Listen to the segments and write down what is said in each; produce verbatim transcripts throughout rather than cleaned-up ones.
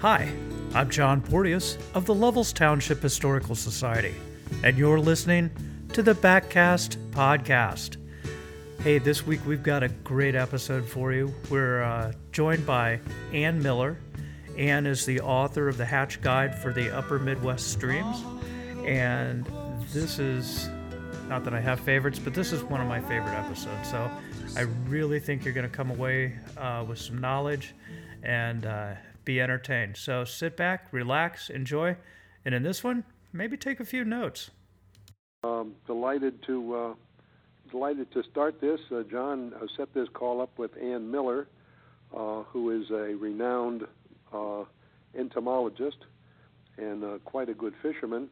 Hi, I'm John Porteous of the Lovells Township Historical Society, and you're listening to the Backcast Podcast. Hey, this week we've got a great episode for you. We're uh, joined by Ann Miller. Ann is the author of The Hatch Guide for the Upper Midwest Streams, and this is, not that I have favorites, but this is one of my favorite episodes, so I really think you're going to come away uh, with some knowledge and uh, be entertained. So sit back, relax, enjoy, and in this one, maybe take a few notes. Um, delighted to uh, delighted to start this. Uh, John set this call up with Ann Miller, uh, who is a renowned uh, entomologist and uh, quite a good fisherman,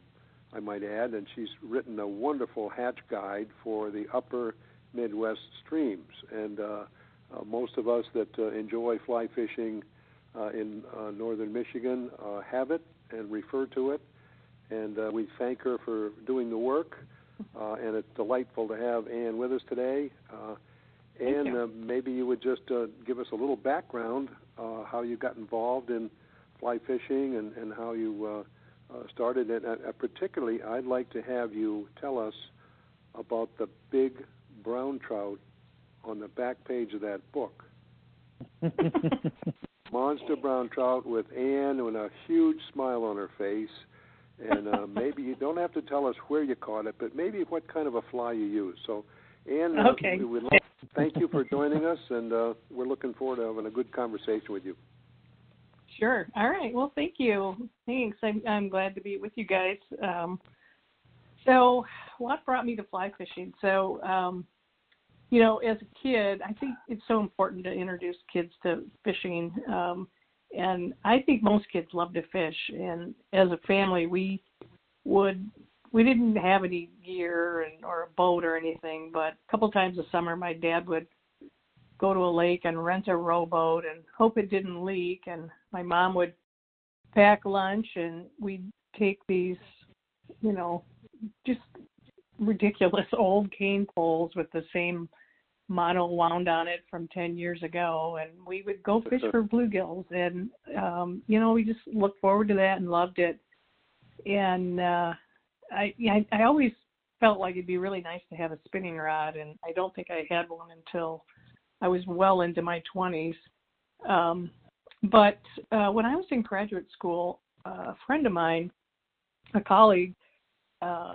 I might add, and she's written a wonderful hatch guide for the upper Midwest streams, and uh, uh, most of us that uh, enjoy fly fishing uh, in uh, northern Michigan uh, have it and refer to it, and uh, we thank her for doing the work, uh, and it's delightful to have Ann with us today. Uh, Ann, uh, maybe you would just uh, give us a little background, uh, how you got involved in fly fishing and, and how you uh, uh, started it. Uh, particularly, I'd like to have you tell us about the big brown trout on the back page of that book. Monster brown trout with Ann with a huge smile on her face. And uh, maybe you don't have to tell us where you caught it, but maybe what kind of a fly you used. So, Ann, okay. we, we love, thank you for joining us, and uh, we're looking forward to having a good conversation with you. Sure. All right. Well, thank you. Thanks. I'm, I'm glad to be with you guys. Um, so what brought me to fly fishing? So, um, you know, as a kid, I think it's so important to introduce kids to fishing. Um, and I think most kids love to fish. And as a family, we would, we didn't have any gear and, or a boat or anything, but a couple times a summer, my dad would go to a lake and rent a rowboat and hope it didn't leak. And my mom would pack lunch and we'd take these, you know, just ridiculous old cane poles with the same mono wound on it from ten years ago, and we would go fish for bluegills, and um, you know, we just looked forward to that and loved it. And uh, I, I I always felt like it'd be really nice to have a spinning rod, and I don't think I had one until I was well into my twenties. Um, but uh, when I was in graduate school, uh, a friend of mine, a colleague, Uh,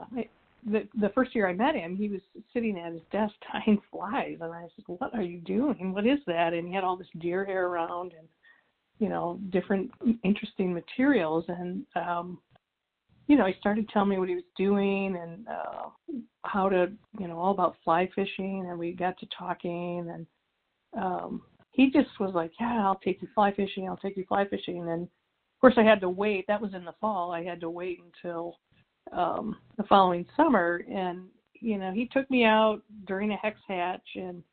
the the first year I met him, he was sitting at his desk tying flies, and I said, "What are you doing? What is that?" And he had all this deer hair around, and you know, different interesting materials, and um, you know, he started telling me what he was doing and uh, how to, you know, all about fly fishing, and we got to talking, and um, he just was like, "Yeah, I'll take you fly fishing. I'll take you fly fishing." And of course, I had to wait. That was in the fall. I had to wait until Um, the following summer, and you know, he took me out during a hex hatch and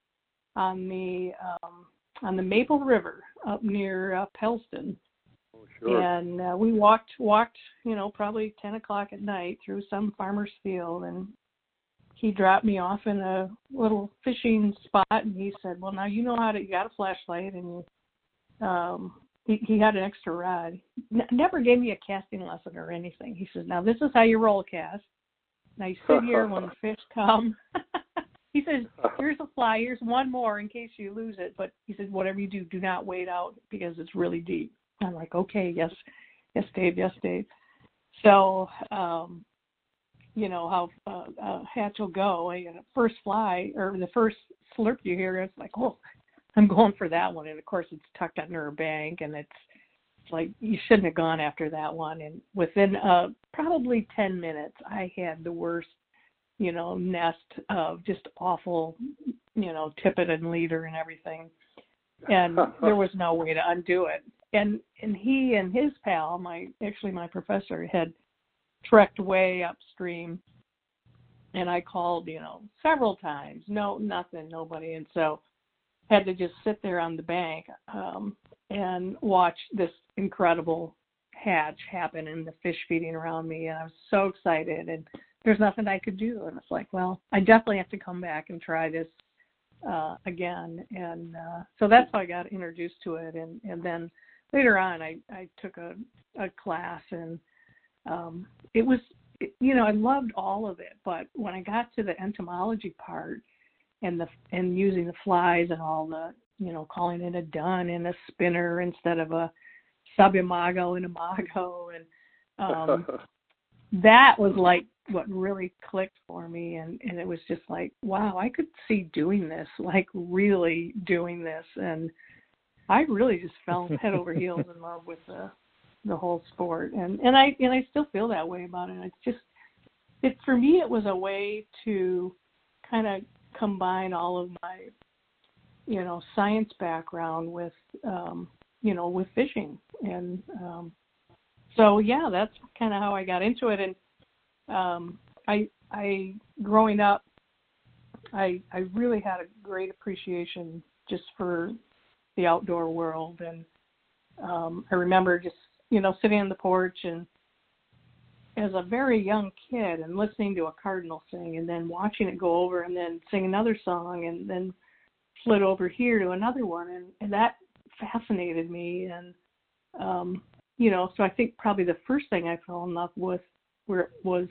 on the um, on the Maple River up near uh, Pellston. Oh, sure. And uh, we walked walked you know, probably ten o'clock at night through some farmer's field, and he dropped me off in a little fishing spot, and he said, "Well, now you know how to. You got a flashlight," and you. Um, He, he had an extra rod. N- never gave me a casting lesson or anything. He says, "Now this is how you roll cast. Now you sit here when the fish come." He says, "Here's a fly. Here's one more in case you lose it. But," he said, "whatever you do, do not wade out because it's really deep." I'm like, "Okay, yes, yes, Dave, yes, Dave." So, um, you know how uh, uh, hatch will go. And the first fly or the first slurp you hear, it's like, "Oh, I'm going for that one," and of course it's tucked under a bank, and it's, it's like you shouldn't have gone after that one. And within uh, probably ten minutes, I had the worst, you know, nest of just awful, you know, tippet and leader and everything, and there was no way to undo it. And and he and his pal, my actually my professor, had trekked way upstream, and I called, you know, several times, no, nothing, nobody, and so had to just sit there on the bank um, and watch this incredible hatch happen and the fish feeding around me. And I was so excited, and there's nothing I could do. And it's like, well, I definitely have to come back and try this uh, again. And uh, so that's how I got introduced to it. And, and then later on, I, I took a, a class, and um, it was, you know, I loved all of it. But when I got to the entomology part and the and using the flies and all the, you know, calling it a dun and a spinner instead of a subimago and imago, and um, that was like what really clicked for me. And, and it was just like, wow, I could see doing this, like really doing this. And I really just fell head over heels in love with the the whole sport. And, and I and I still feel that way about it. It's just, it for me, it was a way to kind of combine all of my, you know, science background with, um, you know, with fishing. And um, so, yeah, that's kind of how I got into it. And Um, I, I, growing up, I, I really had a great appreciation just for the outdoor world. And, um, I remember just, you know, sitting on the porch and as a very young kid and listening to a cardinal sing and then watching it go over and then sing another song and then flit over here to another one. And, and that fascinated me. And, um, you know, so I think probably the first thing I fell in love with where was,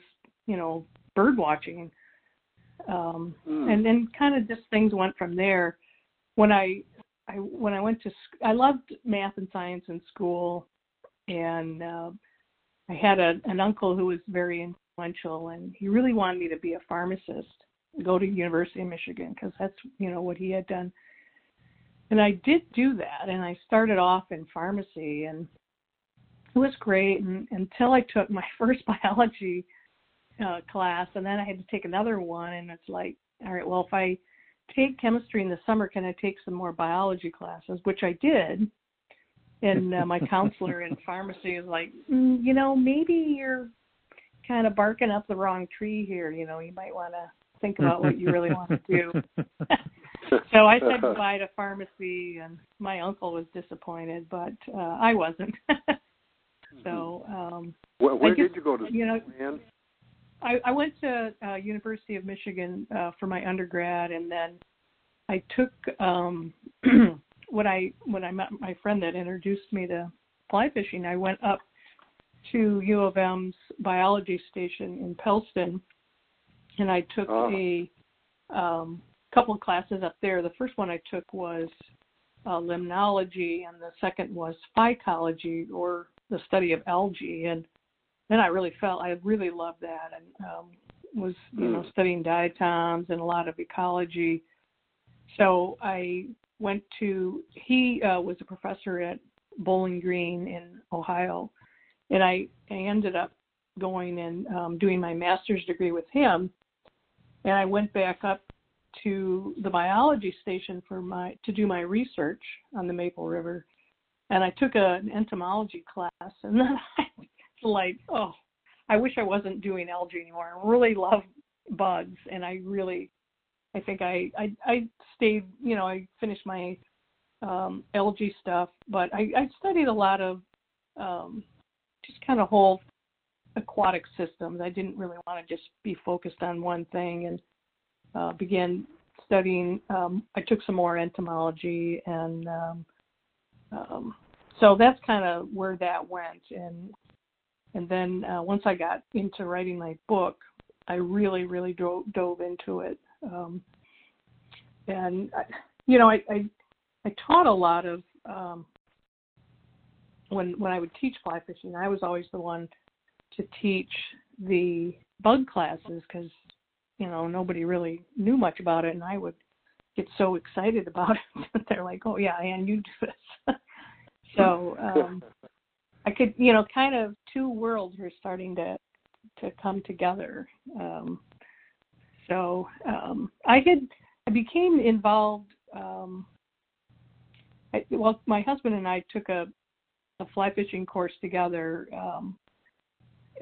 you know, bird watching. Um, mm. And then kind of just things went from there. When I, I when I went to, sc- I loved math and science in school. And uh, I had a, an uncle who was very influential, and he really wanted me to be a pharmacist, go to University of Michigan, because that's, you know, what he had done. And I did do that. And I started off in pharmacy, and it was great, and, until I took my first biology uh, class, and then I had to take another one, and it's like, all right, well, if I take chemistry in the summer, can I take some more biology classes, which I did, and uh, my counselor in pharmacy is like, mm, you know, maybe you're kind of barking up the wrong tree here, you know, you might want to think about what you really want to do. So I said goodbye to pharmacy, and my uncle was disappointed, but uh, I wasn't. So, um, where, where guess, did you go to school, you know, Ann? I, I went to uh, University of Michigan uh, for my undergrad, and then I took um, when I when I met my friend that introduced me to fly fishing. I went up to U of M's biology station in Pellston, and I took oh. a um, couple of classes up there. The first one I took was uh, limnology, and the second was phycology, or the study of algae. And then I really felt, I really loved that, and um, was, you know, studying diatoms and a lot of ecology. So I went to, he uh, was a professor at Bowling Green in Ohio, and I, I ended up going and um, doing my master's degree with him. And I went back up to the biology station for my, to do my research on the Maple River. And I took a, an entomology class, and then I was like, oh, I wish I wasn't doing algae anymore. I really love bugs, and I really, I think I, I, I stayed, you know, I finished my um, algae stuff, but I, I studied a lot of um, just kind of whole aquatic systems. I didn't really want to just be focused on one thing, and uh, began studying. Um, I took some more entomology, and um, Um, so that's kind of where that went. And and then uh, once I got into writing my book, I really, really dro- dove into it. Um, and, I, you know, I, I I taught a lot of, um, when when I would teach fly fishing, I was always the one to teach the bug classes because, you know, nobody really knew much about it, and I would get so excited about it that they're like, oh yeah, and you do this. So um, I could, you know, kind of two worlds were starting to to come together. Um, so um, I had, I became involved. Um, I, well, my husband and I took a, a fly fishing course together. Um,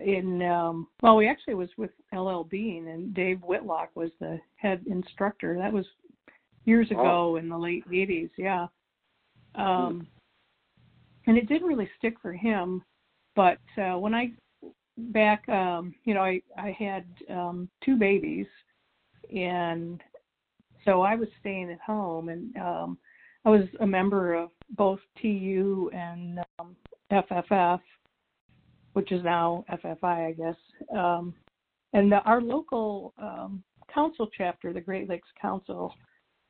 in um, well, we actually was with L L Bean, and Dave Whitlock was the head instructor. That was years ago oh. in the late eighties, yeah. Um, and it didn't really stick for him, but uh, when I back, um, you know, I, I had um, two babies, and so I was staying at home, and um, I was a member of both T U and um, F F F, which is now F F I, I guess. Um, and the, our local um, council chapter, the Great Lakes Council,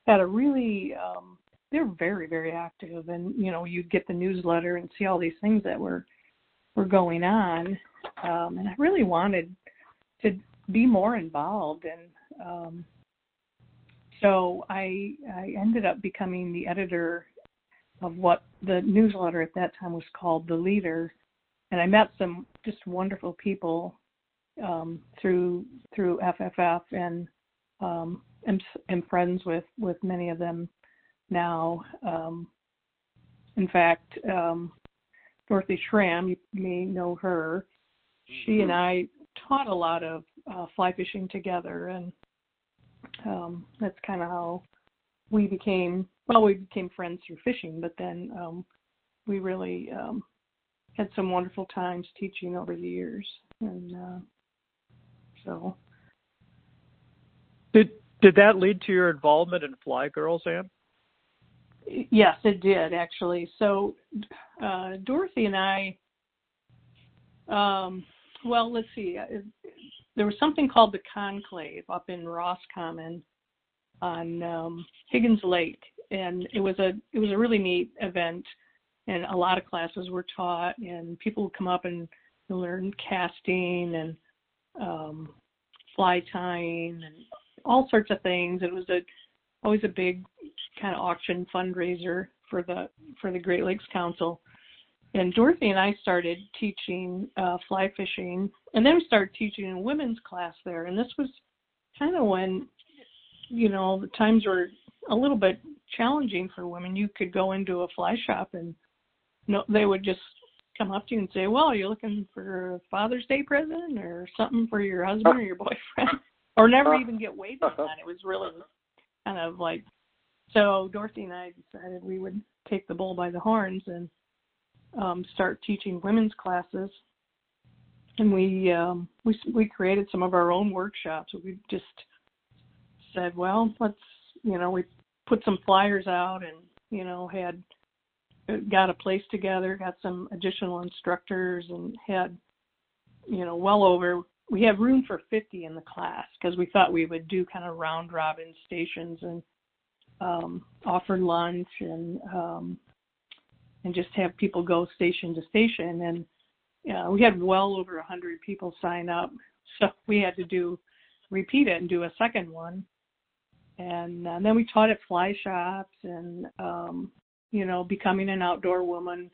had a really, um, they're very, very active. And, you know, you'd get the newsletter and see all these things that were, were going on. Um, and I really wanted to be more involved. And um, so I, I ended up becoming the editor of what the newsletter at that time was called, The Leader. And I met some just wonderful people um, through through F F F, and um, am, am friends with, with many of them now. Um, in fact, um, Dorothy Schramm, you may know her. She and I taught a lot of uh, fly fishing together, and um, that's kind of how we became. Well, we became friends through fishing, but then um, we really. Um, had some wonderful times teaching over the years. And uh, so. Did did that lead to your involvement in Fly Girls, Ann? Yes, it did, actually. So uh, Dorothy and I, um, well, let's see. There was something called the Conclave up in Roscommon on um, Higgins Lake. And it was a it was a really neat event. And a lot of classes were taught, and people would come up and learn casting and um, fly tying and all sorts of things. It was a, always a big kind of auction fundraiser for the for the Great Lakes Council. And Dorothy and I started teaching uh, fly fishing, and then we started teaching a women's class there. And this was kind of when, you know, the times were a little bit challenging for women. You could go into a fly shop and no, they would just come up to you and say, well, are you looking for a Father's Day present or something for your husband or your boyfriend? Or never even get waited on. It was really kind of like, so Dorothy and I decided we would take the bull by the horns and um, start teaching women's classes. And we, um, we, we created some of our own workshops. We just said, well, let's, you know, we put some flyers out and, you know, had got a place together, got some additional instructors, and had, you know, well over, we had room for fifty in the class because we thought we would do kind of round robin stations and um, offer lunch and um, and just have people go station to station. And yeah, we had well over one hundred people sign up. So we had to do, repeat it and do a second one. And, and then we taught at fly shops and, um, you know, becoming an outdoor woman,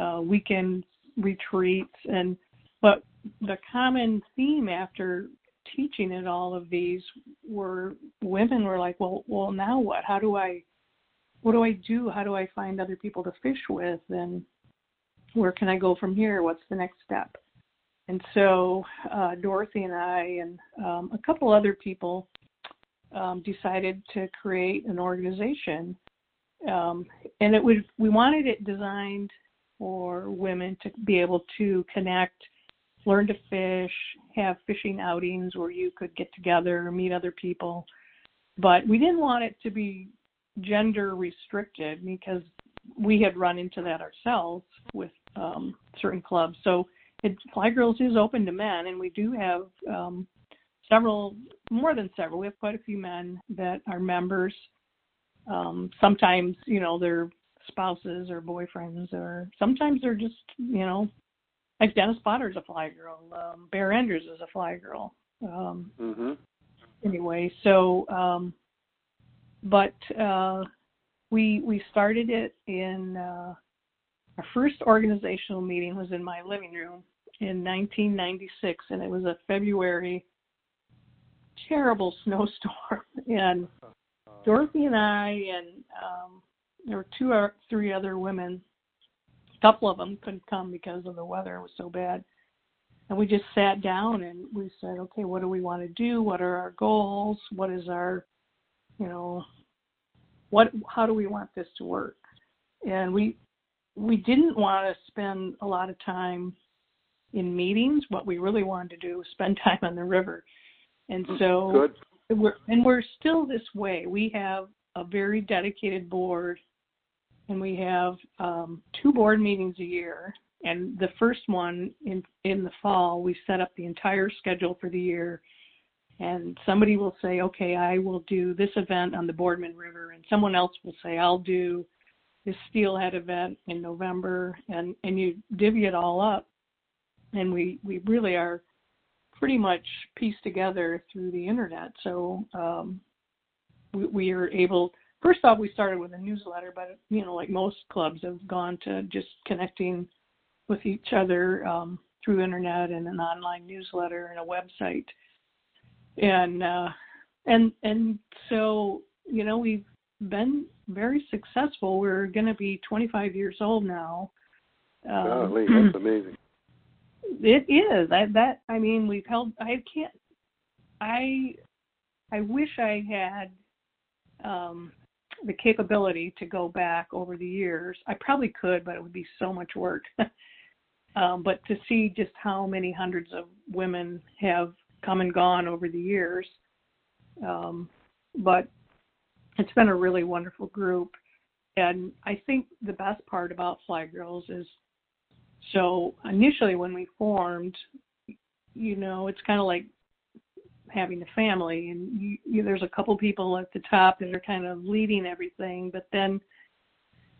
uh, weekend retreats. And but the common theme after teaching at all of these were women were like, well, well, now what? How do I, what do I do? How do I find other people to fish with? And where can I go from here? What's the next step? And so uh, Dorothy and I and um, a couple other people Um, decided to create an organization, um, and it would, we wanted it designed for women to be able to connect, learn to fish, have fishing outings where you could get together, meet other people. But we didn't want it to be gender restricted because we had run into that ourselves with um, certain clubs. So it, Fly Girls is open to men, and we do have um, several, more than several. We have quite a few men that are members. Um, sometimes, you know, they're spouses or boyfriends, or sometimes they're just, you know, like Dennis Potter's a fly girl. Um, Bear Enders is a fly girl. Um, mm-hmm. Anyway, so, um, but uh, we we started it in, uh, our first organizational meeting was in my living room in nineteen ninety-six, and it was a February terrible snowstorm, and Dorothy and I and um, there were two or three other women, a couple of them couldn't come because of the weather, it was so bad, and we just sat down and we said, okay, what do we want to do? What are our goals? What is our, you know, what? How do we want this to work? And we we didn't want to spend a lot of time in meetings. What we really wanted to do was spend time on the river. And so, Good. we're and we're still this way. We have a very dedicated board and we have um, two board meetings a year. And the first one in, in the fall, we set up the entire schedule for the year. And somebody will say, okay, I will do this event on the Boardman River. And someone else will say, I'll do this steelhead event in November. And, and you divvy it all up. And we, we really are pretty much pieced together through the internet. So um, we, we are able, first off, we started with a newsletter, but, you know, like most clubs have gone to just connecting with each other um, through internet and an online newsletter and a website. And uh, and and so, you know, we've been very successful. We're going to be twenty-five years old now. Um, Golly, that's amazing. It is. I, that I mean, we've held. I can't. I I wish I had um, the capability to go back over the years. I probably could, but it would be so much work. um, but to see just how many hundreds of women have come and gone over the years, um, but it's been a really wonderful group. And I think the best part about Fly Girls is, so initially when we formed, you know, it's kind of like having a family, and you, you, there's a couple people at the top that are kind of leading everything. But then,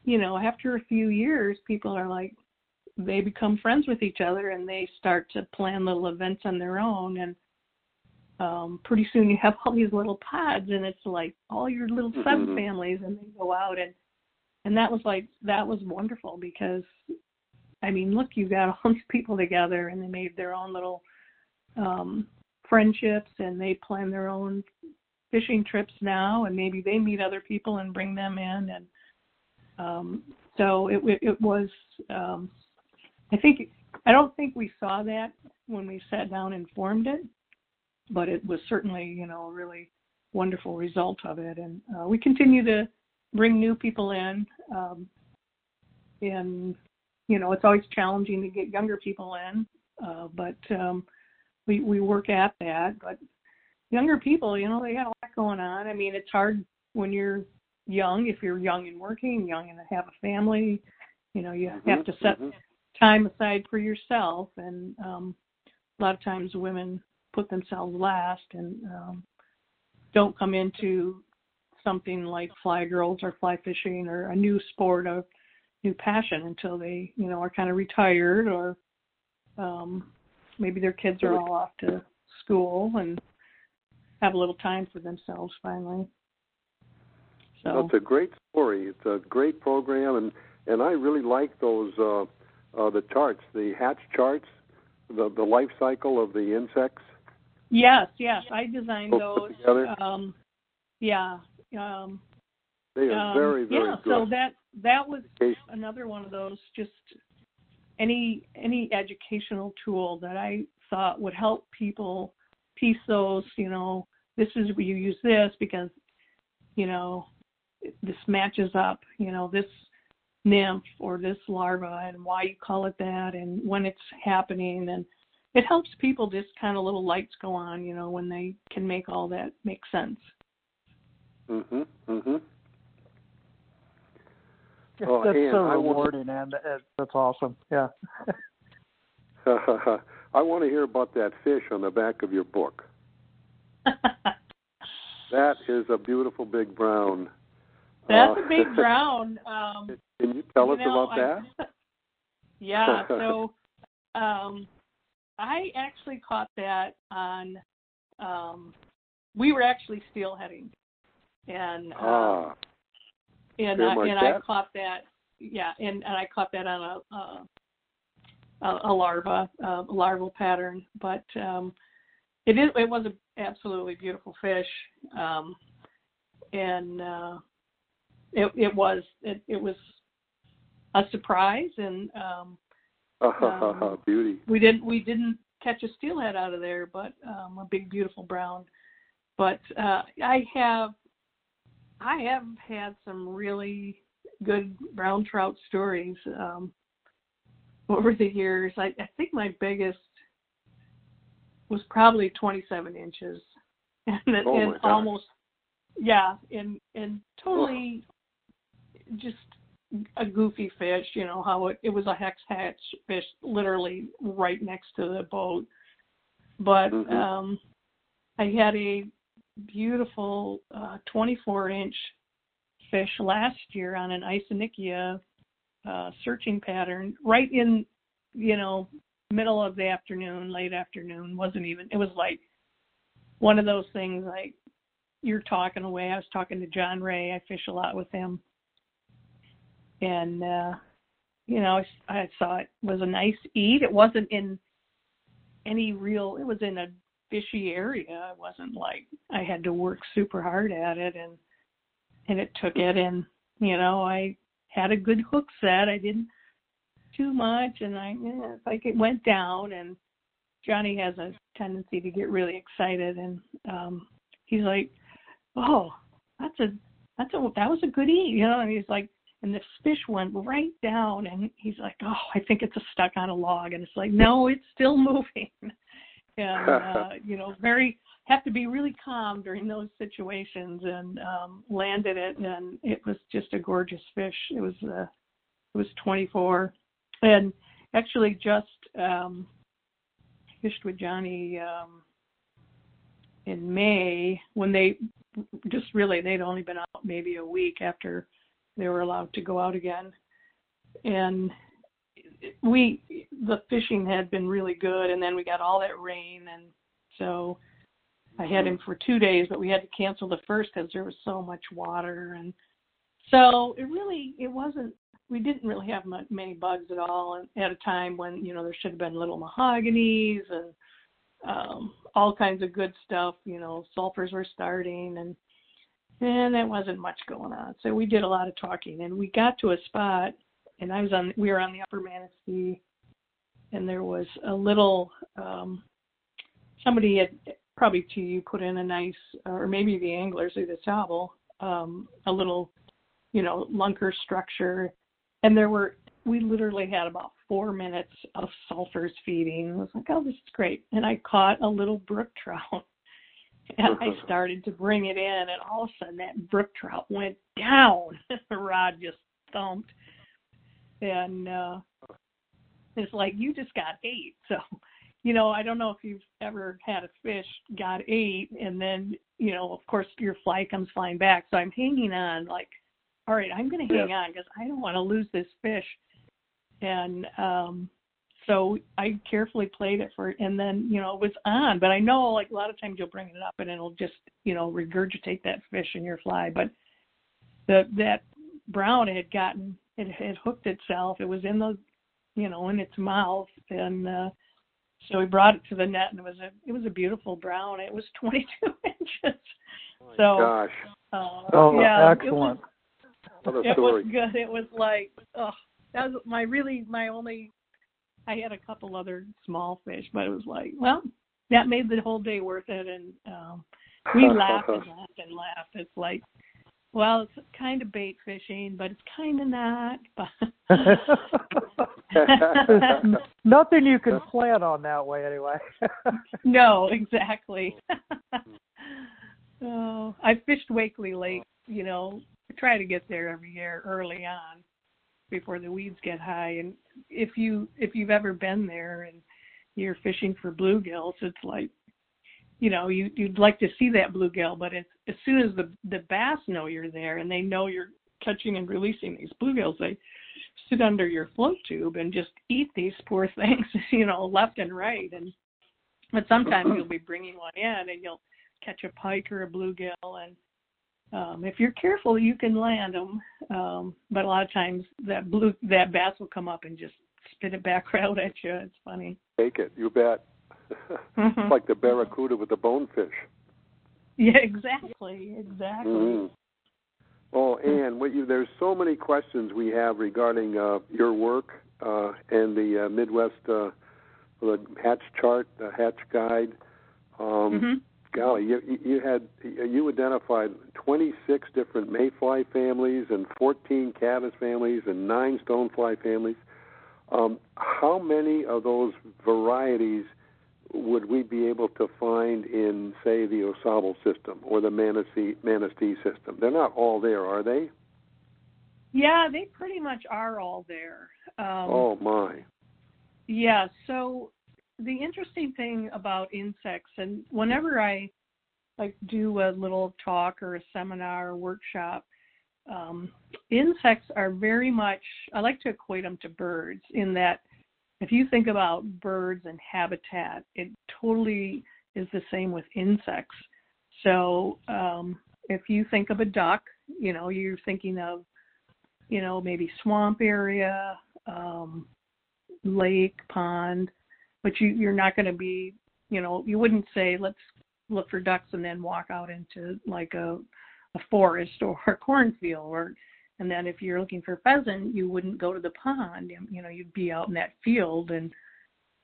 you know, after a few years, people are like, they become friends with each other, and they start to plan little events on their own. And um, pretty soon you have all these little pods, and it's like all your little mm-hmm. subfamilies, and they go out. And, and that was like, that was wonderful because, I mean, look, you got all these people together, and they made their own little um, friendships, and they plan their own fishing trips now, and maybe they meet other people and bring them in. And um, so it, it was, um, I think, I don't think we saw that when we sat down and formed it, but it was certainly, you know, a really wonderful result of it. And uh, we continue to bring new people in, um, and, you know, it's always challenging to get younger people in, uh, but um, we we work at that. But younger people, you know, they got a lot going on. I mean, it's hard when you're young, if you're young and working, young and have a family, you know, you mm-hmm, have to set mm-hmm. time aside for yourself. And um, a lot of times women put themselves last and um, don't come into something like Fly Girls or fly fishing or a new sport of new passion until they, you know, are kind of retired, or um, maybe their kids are all off to school and have a little time for themselves finally. So that's a great story. It's a great program, and, and I really like those uh, uh, the charts, the hatch charts, the the life cycle of the insects. Yes, yes, I designed those. those. Um, yeah. Um, They are um, very, very yeah, good. Yeah, so that that was another one of those, just any any educational tool that I thought would help people piece those, you know, this is where you use this because, you know, this matches up, you know, this nymph or this larva and why you call it that and when it's happening. And it helps people just kind of little lights go on, you know, when they can make all that make sense. Mm-hmm, mm-hmm. Oh, that's Ann, so rewarding, and that's awesome. Yeah. I want to hear about that fish on the back of your book. That is a beautiful big brown. That's uh, a big brown. Um, can you tell you us know, about I, that? Yeah. So um, I actually caught that on. Um, we were actually steelheading, and. Uh, ah. And, I, and I caught that, yeah, and, and I caught that on a a, a larva, a larval pattern. But um, it is, it was an absolutely beautiful fish, um, and uh, it it was it, it was a surprise. And um, um, beauty. We didn't we didn't catch a steelhead out of there, but um, a big beautiful brown. But uh, I have. I have had some really good brown trout stories um, over the years. I, I think my biggest was probably twenty-seven inches, and, oh and almost, yeah, and and totally oh. just a goofy fish, you know, how it, it was a hex hatch fish literally right next to the boat. But mm-hmm. um, I had a beautiful uh, twenty-four inch fish last year on an Isonychia uh, searching pattern right in, you know, middle of the afternoon, late afternoon, wasn't even, it was like one of those things like you're talking away. I was talking to John Ray. I fish a lot with him. And, uh, you know, I, I saw it was a nice eat. It wasn't in any real, it was in a fishy area. It wasn't like I had to work super hard at it, and and it took it. And, you know, I had a good hook set. I didn't too much, and I, yeah, like it went down. And Johnny has a tendency to get really excited, and um, he's like, "Oh, that's a that's a that was a good eat," you know. And he's like, and the fish went right down, and he's like, "Oh, I think it's stuck on a log." And it's like, no, it's still moving. And uh, you know, very have to be really calm during those situations. And um, landed it, and it was just a gorgeous fish. It was uh, it was twenty-four. And actually just um, fished with Johnny um, in May when they just really, they'd only been out maybe a week after they were allowed to go out again. And we, the fishing had been really good, and then we got all that rain. And so I had him for two days, but we had to cancel the first because there was so much water. And so it really, it wasn't, we didn't really have much, many bugs at all, at a time when, you know, there should have been little mahoganies and um, all kinds of good stuff. You know, sulfurs were starting, and and there wasn't much going on. So we did a lot of talking, and we got to a spot, and I was on, we were on the Upper Manistee, and there was a little, um, somebody had probably to you put in a nice, or maybe the anglers or the towel, um, a little, you know, lunker structure. And there were, we literally had about four minutes of sulfurs feeding. I was like, oh, this is great. And I caught a little brook trout. And I started to bring it in, and all of a sudden that brook trout went down. The rod just thumped. And uh, it's like, you just got ate. So, you know, I don't know if you've ever had a fish got ate, and then, you know, of course your fly comes flying back. So I'm hanging on like, all right, I'm going to hang yeah. on because I don't want to lose this fish. And um, so I carefully played it for, and then, you know, it was on. But I know, like, a lot of times you'll bring it up and it'll just, you know, regurgitate that fish in your fly. But the, that brown had gotten, it had hooked itself. It was in the, you know, in its mouth. And uh, so we brought it to the net, and it was a, it was a beautiful brown. It was twenty-two inches. Oh, my so, gosh. Uh, oh, yeah, excellent. It was good. It was like, oh, that was my really, my only, I had a couple other small fish, but it was like, well, that made the whole day worth it. And um, we laughed and laughed and laughed. It's like, well, it's kind of bait fishing, but it's kind of not. Nothing you can plan on that way anyway. No, exactly. So, I fished Wakeley Lake, you know, try to get there every year early on before the weeds get high. And if you if you've ever been there and you're fishing for bluegills, it's like, you know, you you'd like to see that bluegill, but it's as soon as the the bass know you're there and they know you're catching and releasing these bluegills, they sit under your float tube and just eat these poor things, you know, left and right. And but sometimes you'll be bringing one in and you'll catch a pike or a bluegill, and Um, if you're careful, you can land them, um, but a lot of times that blue, that bass will come up and just spit it back right out at you. It's funny. Take it, you bet. Mm-hmm. It's like the barracuda with the bonefish. Yeah, exactly, exactly. Mm-hmm. Oh, Ann, what you, there's so many questions we have regarding uh, your work uh, and the uh, Midwest uh, the hatch chart, the hatch guide. Um, mm-hmm. Golly, you, you had you identified twenty-six different mayfly families and fourteen caddis families and nine stonefly families. Um, how many of those varieties would we be able to find in, say, the Au Sable system or the Manistee, Manistee system? They're not all there, are they? Yeah, they pretty much are all there. Um, oh, my. Yeah, so the interesting thing about insects, and whenever I like do a little talk or a seminar or workshop, um, insects are very much, I like to equate them to birds in that if you think about birds and habitat, it totally is the same with insects. So um, if you think of a duck, you know, you're thinking of, you know, maybe swamp area, um, lake, pond, but you, you're not going to be, you know, you wouldn't say, let's look for ducks and then walk out into like a, a forest or a cornfield. Or, and then if you're looking for pheasant, you wouldn't go to the pond, you, you know, you'd be out in that field. And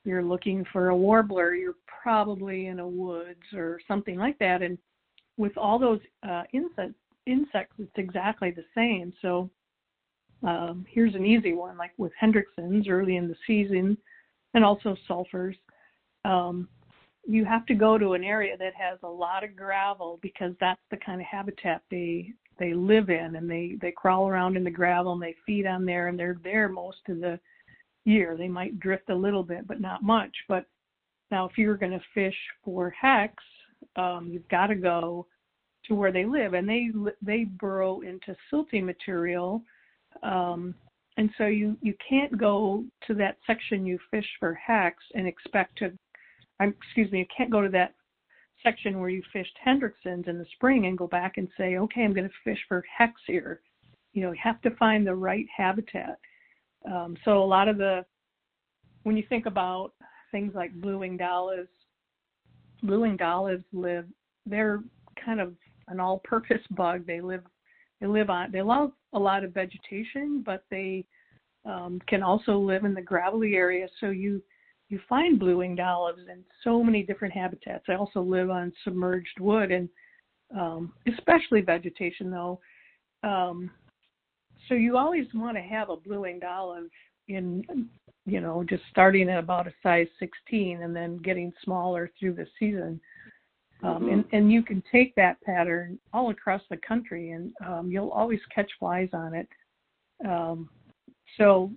you're looking for a warbler, you're probably in a woods or something like that. And with all those uh, insect, insects, it's exactly the same. So Um, here's an easy one, like with Hendrickson's early in the season, and also sulfurs. Um, you have to go to an area that has a lot of gravel because that's the kind of habitat they they live in, and they, they crawl around in the gravel and they feed on there, and they're there most of the year. They might drift a little bit, but not much. But now if you're going to fish for hex, um, you've got to go to where they live, and they they burrow into silty material. Um, and so you, you can't go to that section you fish for hex and expect to, um, excuse me, you can't go to that section where you fished Hendrickson's in the spring and go back and say, okay, I'm going to fish for hex here. You know, you have to find the right habitat. Um, so a lot of the, when you think about things like blue-winged olives, blue-winged olives live, they're kind of an all-purpose bug. They live They live on, they love a lot of vegetation, but they um, can also live in the gravelly area. So you, you find blue-winged olives in so many different habitats. They also live on submerged wood and um, especially vegetation though. Um, so you always want to have a blue-winged olive in, you know, just starting at about a size sixteen and then getting smaller through the season. Um, and, and you can take that pattern all across the country, and um, you'll always catch flies on it. Um, so,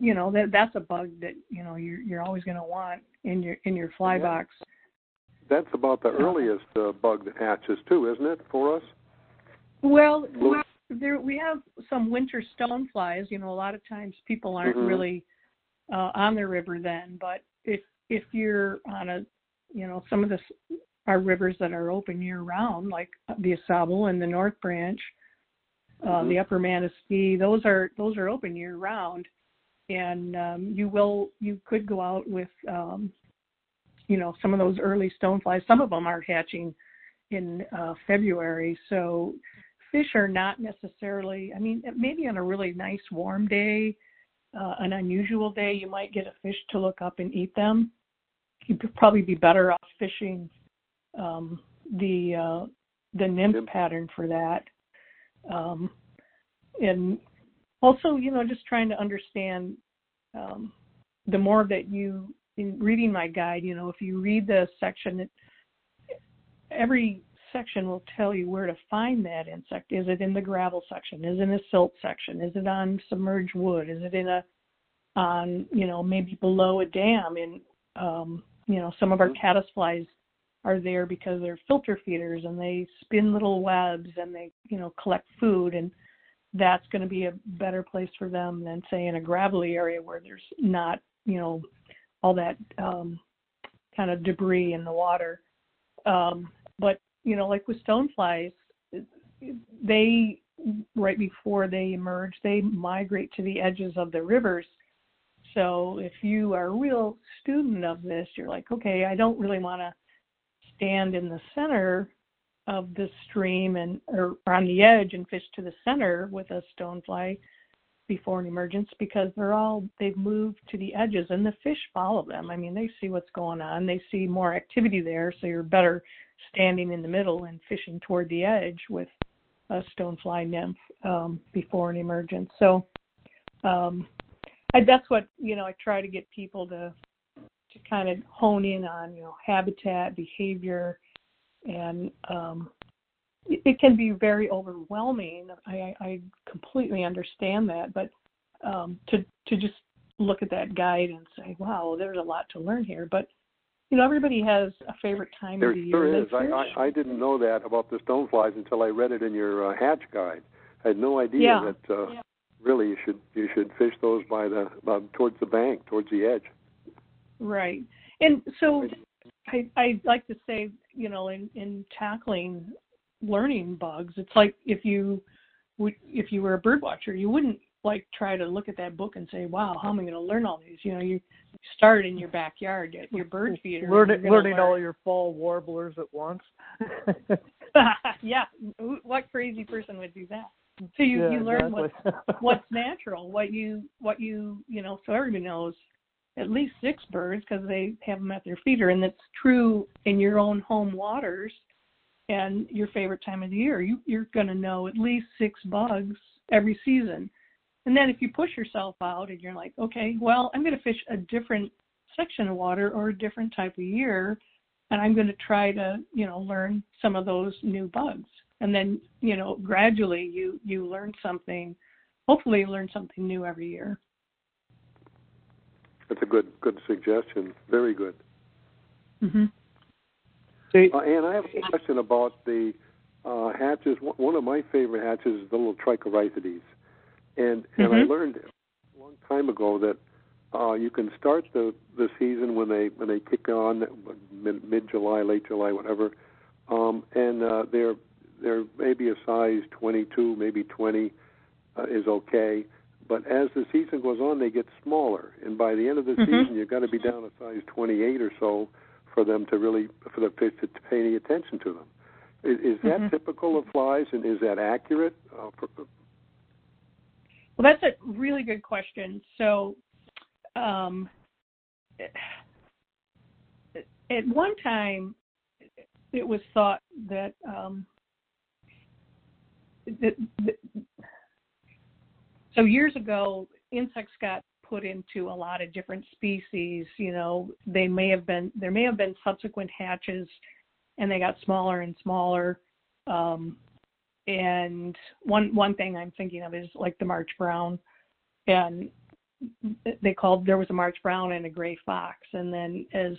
you know, that that's a bug that, you know, you're, you're always going to want in your in your fly yeah. box. That's about the yeah. earliest uh, bug that hatches, too, isn't it, for us? Well, well there, we have some winter stoneflies. You know, a lot of times people aren't mm-hmm. really uh, on the river then. But if if you're on a, you know, some of the... are rivers that are open year-round, like the Au Sable and the North Branch, uh, mm-hmm. the Upper Manistee. Those are those are open year-round, and um, you will you could go out with, um, you know, some of those early stoneflies. Some of them are hatching in uh, February, so fish are not necessarily. I mean, maybe on a really nice warm day, uh, an unusual day, you might get a fish to look up and eat them. You'd probably be better off fishing. Um, the uh, the nymph yep. pattern for that, um, and also you know just trying to understand um, the more that you in reading my guide, you know if you read the section, it, every section will tell you where to find that insect. Is it in the gravel section? Is it in a silt section? Is it on submerged wood? Is it in a on you know maybe below a dam? In um, you know some of our caddisflies are there because they're filter feeders and they spin little webs and they, you know, collect food, and that's going to be a better place for them than, say, in a gravelly area where there's not, you know, all that um, kind of debris in the water. Um, but, you know, like with stoneflies, they, right before they emerge, they migrate to the edges of the rivers. So if you are a real student of this, you're like, okay, I don't really want to stand in the center of the stream and or on the edge and fish to the center with a stonefly before an emergence, because they're all they've moved to the edges and the fish follow them. I mean, they see what's going on, they see more activity there, so you're better standing in the middle and fishing toward the edge with a stonefly nymph um, before an emergence. So um, I, that's what you know. I try to get people to. to kind of hone in on, you know, habitat, behavior, and, um, it can be very overwhelming. I, I completely understand that, but um, to to just look at that guide and say, wow, there's a lot to learn here. But you know, everybody has a favorite time there, of the year. There is. I, I, I didn't know that about the stoneflies until I read it in your uh, hatch guide. I had no idea yeah. that uh, yeah. really you should you should fish those by the by, towards the bank, towards the edge. Right, and so I I like to say, you know, in, in tackling learning bugs, it's like if you would, if you were a bird watcher, you wouldn't like try to look at that book and say, wow, how am I going to learn all these? You know, you start in your backyard at your bird feeder. Learning, learning learn. all your fall warblers at once. Yeah. What crazy person would do that? So you, yeah, you learn exactly. what's, what's natural, what you, what you, you know, so everybody knows at least six birds because they have them at their feeder. And that's true in your own home waters and your favorite time of the year. You, you're going to know at least six bugs every season. And then if you push yourself out and you're like, okay, well, I'm going to fish a different section of water or a different type of year, and I'm going to try to, you know, learn some of those new bugs. And then, you know, gradually you, you learn something, hopefully you learn something new every year. That's a good good suggestion. Very good. Mm-hmm. Uh, Ann, I have a question about the uh, hatches. One of my favorite hatches is the little trichorizides. And and mm-hmm. I learned a long time ago that uh, you can start the, the season when they when they kick on mid, mid July, late July, whatever, um, and uh, they're they're maybe a size twenty-two, maybe twenty uh, is okay. But as the season goes on, they get smaller, and by the end of the mm-hmm. season, you've got to be down a size twenty-eight or so for them to really for the fish to pay any attention to them. Is, is that mm-hmm. typical of flies, and is that accurate? Uh, for, Well, that's a really good question. So um, at one time, it was thought that, um, that, that so years ago, insects got put into a lot of different species. You know, they may have been there may have been subsequent hatches, and they got smaller and smaller. Um, And one one thing I'm thinking of is like the March Brown, and they called there was a March Brown and a gray fox. And then as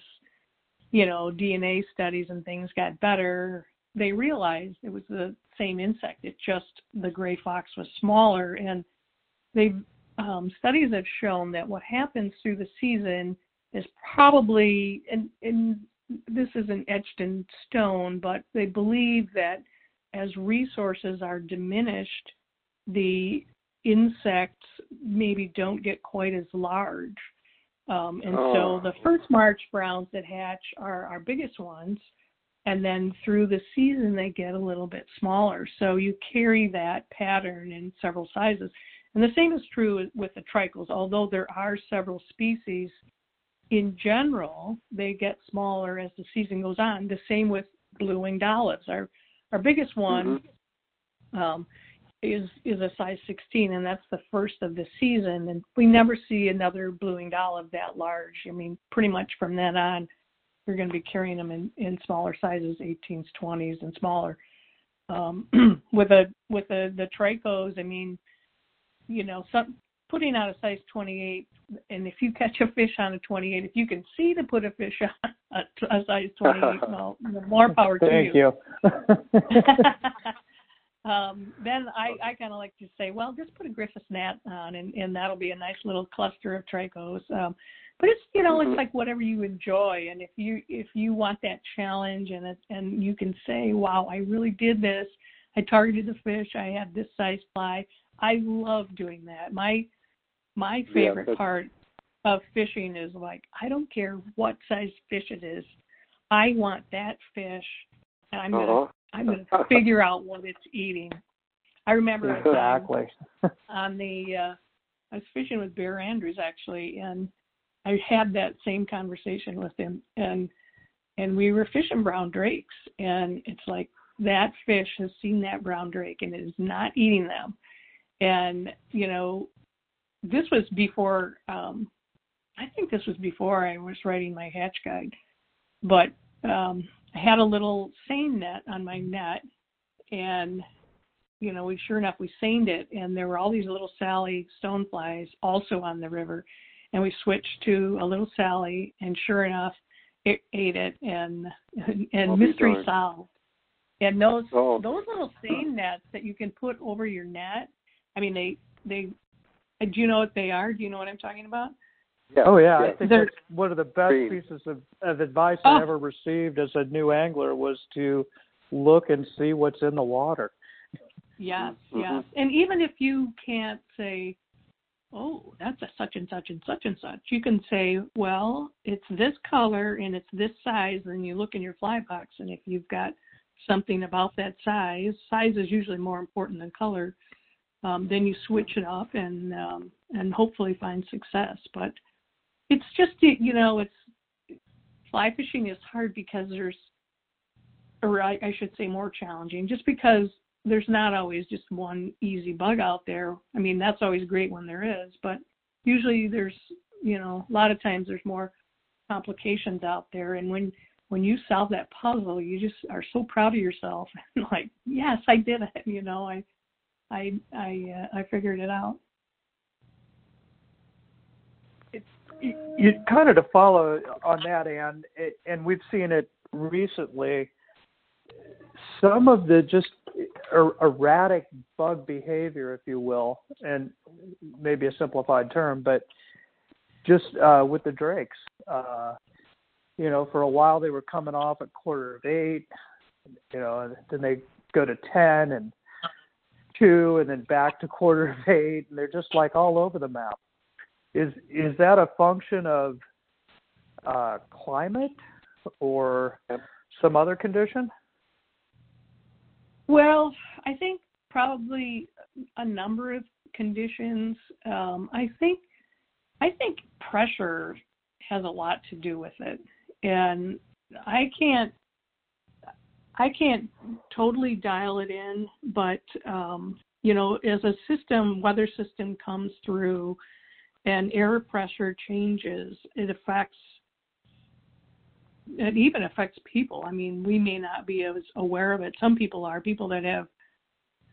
you know, D N A studies and things got better, they realized it was the same insect. It's just the gray fox was smaller. And they um, studies have shown that what happens through the season is probably, and, and this isn't etched in stone, but they believe that as resources are diminished, the insects maybe don't get quite as large. Um, and oh. so the first March Browns that hatch are our biggest ones, and then through the season they get a little bit smaller. So you carry that pattern in several sizes. And the same is true with the trichals. Although there are several species, in general, they get smaller as the season goes on. The same with blue-winged olives. Our Our biggest one mm-hmm. um, is is a size sixteen, and that's the first of the season. And we never see another blue-winged olive that large. I mean, pretty much from then on, we're going to be carrying them in, in smaller sizes, eighteens, twenties, and smaller. Um, with a with a, the trichos, I mean, you know, some, putting out a size twenty-eight, and if you catch a fish on a twenty-eight, if you can see to put a fish on a, a size twenty-eight, well, more power to Thank you. Thank you. um, then I, I kind of like to say, well, just put a Griffith's gnat on, and, and that'll be a nice little cluster of trichos. Um, but it's, you know, mm-hmm. it's like whatever you enjoy, and if you if you want that challenge, and it, and you can say, wow, I really did this. I targeted the fish. I had this size fly. I love doing that. My My favorite yeah, part of fishing is like, I don't care what size fish it is. I want that fish, and I'm uh-huh. gonna I'm gonna figure out what it's eating. I remember exactly on, on the uh, I was fishing with Bear Andrews actually, and I had that same conversation with him, and and we were fishing brown drakes, and it's like that fish has seen that brown drake and it is not eating them, and you know. This was before, um, I think this was before I was writing my hatch guide, but um, I had a little seine net on my net, and, you know, we sure enough, we seine it, and there were all these little Sally stoneflies also on the river, and we switched to a little Sally, and sure enough, it ate it, and and mystery solved. And those oh. those little seine nets that you can put over your net, I mean, they they do you know what they are? Do you know what I'm talking about? Yeah. Oh yeah, yeah. I think They're, that's one of the best green. pieces of, of advice oh. I ever received as a new angler was to look and see what's in the water. Yes, mm-hmm. yes, and even if you can't say, oh, that's a such and such and such and such, you can say, well, it's this color and it's this size, and you look in your fly box, and if you've got something about that size, size is usually more important than color. Um, then you switch it up and um, and hopefully find success. But it's just, you know, it's fly fishing is hard because there's, or I, I should say more challenging, just because there's not always just one easy bug out there. I mean, that's always great when there is, but usually there's, you know, a lot of times there's more complications out there. And when, when you solve that puzzle, you just are so proud of yourself and like, yes, I did it, you know, I I I uh, I figured it out. It's you, kind of to follow on that, Ann, and we've seen it recently. Some of the just erratic bug behavior, if you will, and maybe a simplified term, but just uh, with the drakes, uh, you know, for a while they were coming off at quarter of eight, you know, and then they go to ten and two and then back to quarter of eight, and they're just like all over the map. Is is that a function of uh, climate or some other condition? Well, I think probably a number of conditions. Um, I think I think pressure has a lot to do with it, and I can't. I can't totally dial it in, but, um, you know, as a system, weather system comes through and air pressure changes, it affects, it even affects people. I mean, we may not be as aware of it. Some people are. People that have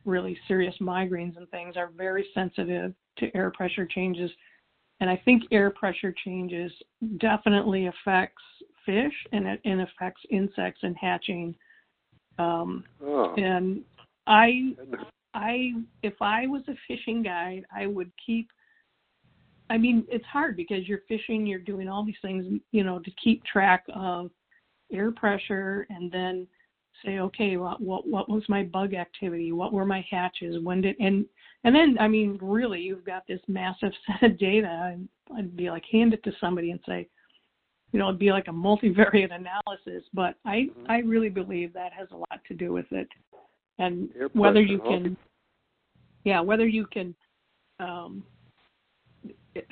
really serious migraines and things are very sensitive to air pressure changes. And I think air pressure changes definitely affects fish, and it and affects insects and hatching. Um, oh. And I, I, if I was a fishing guide, I would keep, I mean, it's hard because you're fishing, you're doing all these things, you know, to keep track of air pressure and then say, okay, what, what, what was my bug activity? What were my hatches? When did, and, and then, I mean, really you've got this massive set of data, and I'd be like, hand it to somebody and say, you know, it'd be like a multivariate analysis, but I, mm-hmm. I really believe that has a lot to do with it. And Air whether you can, okay. yeah, whether you can, um, it,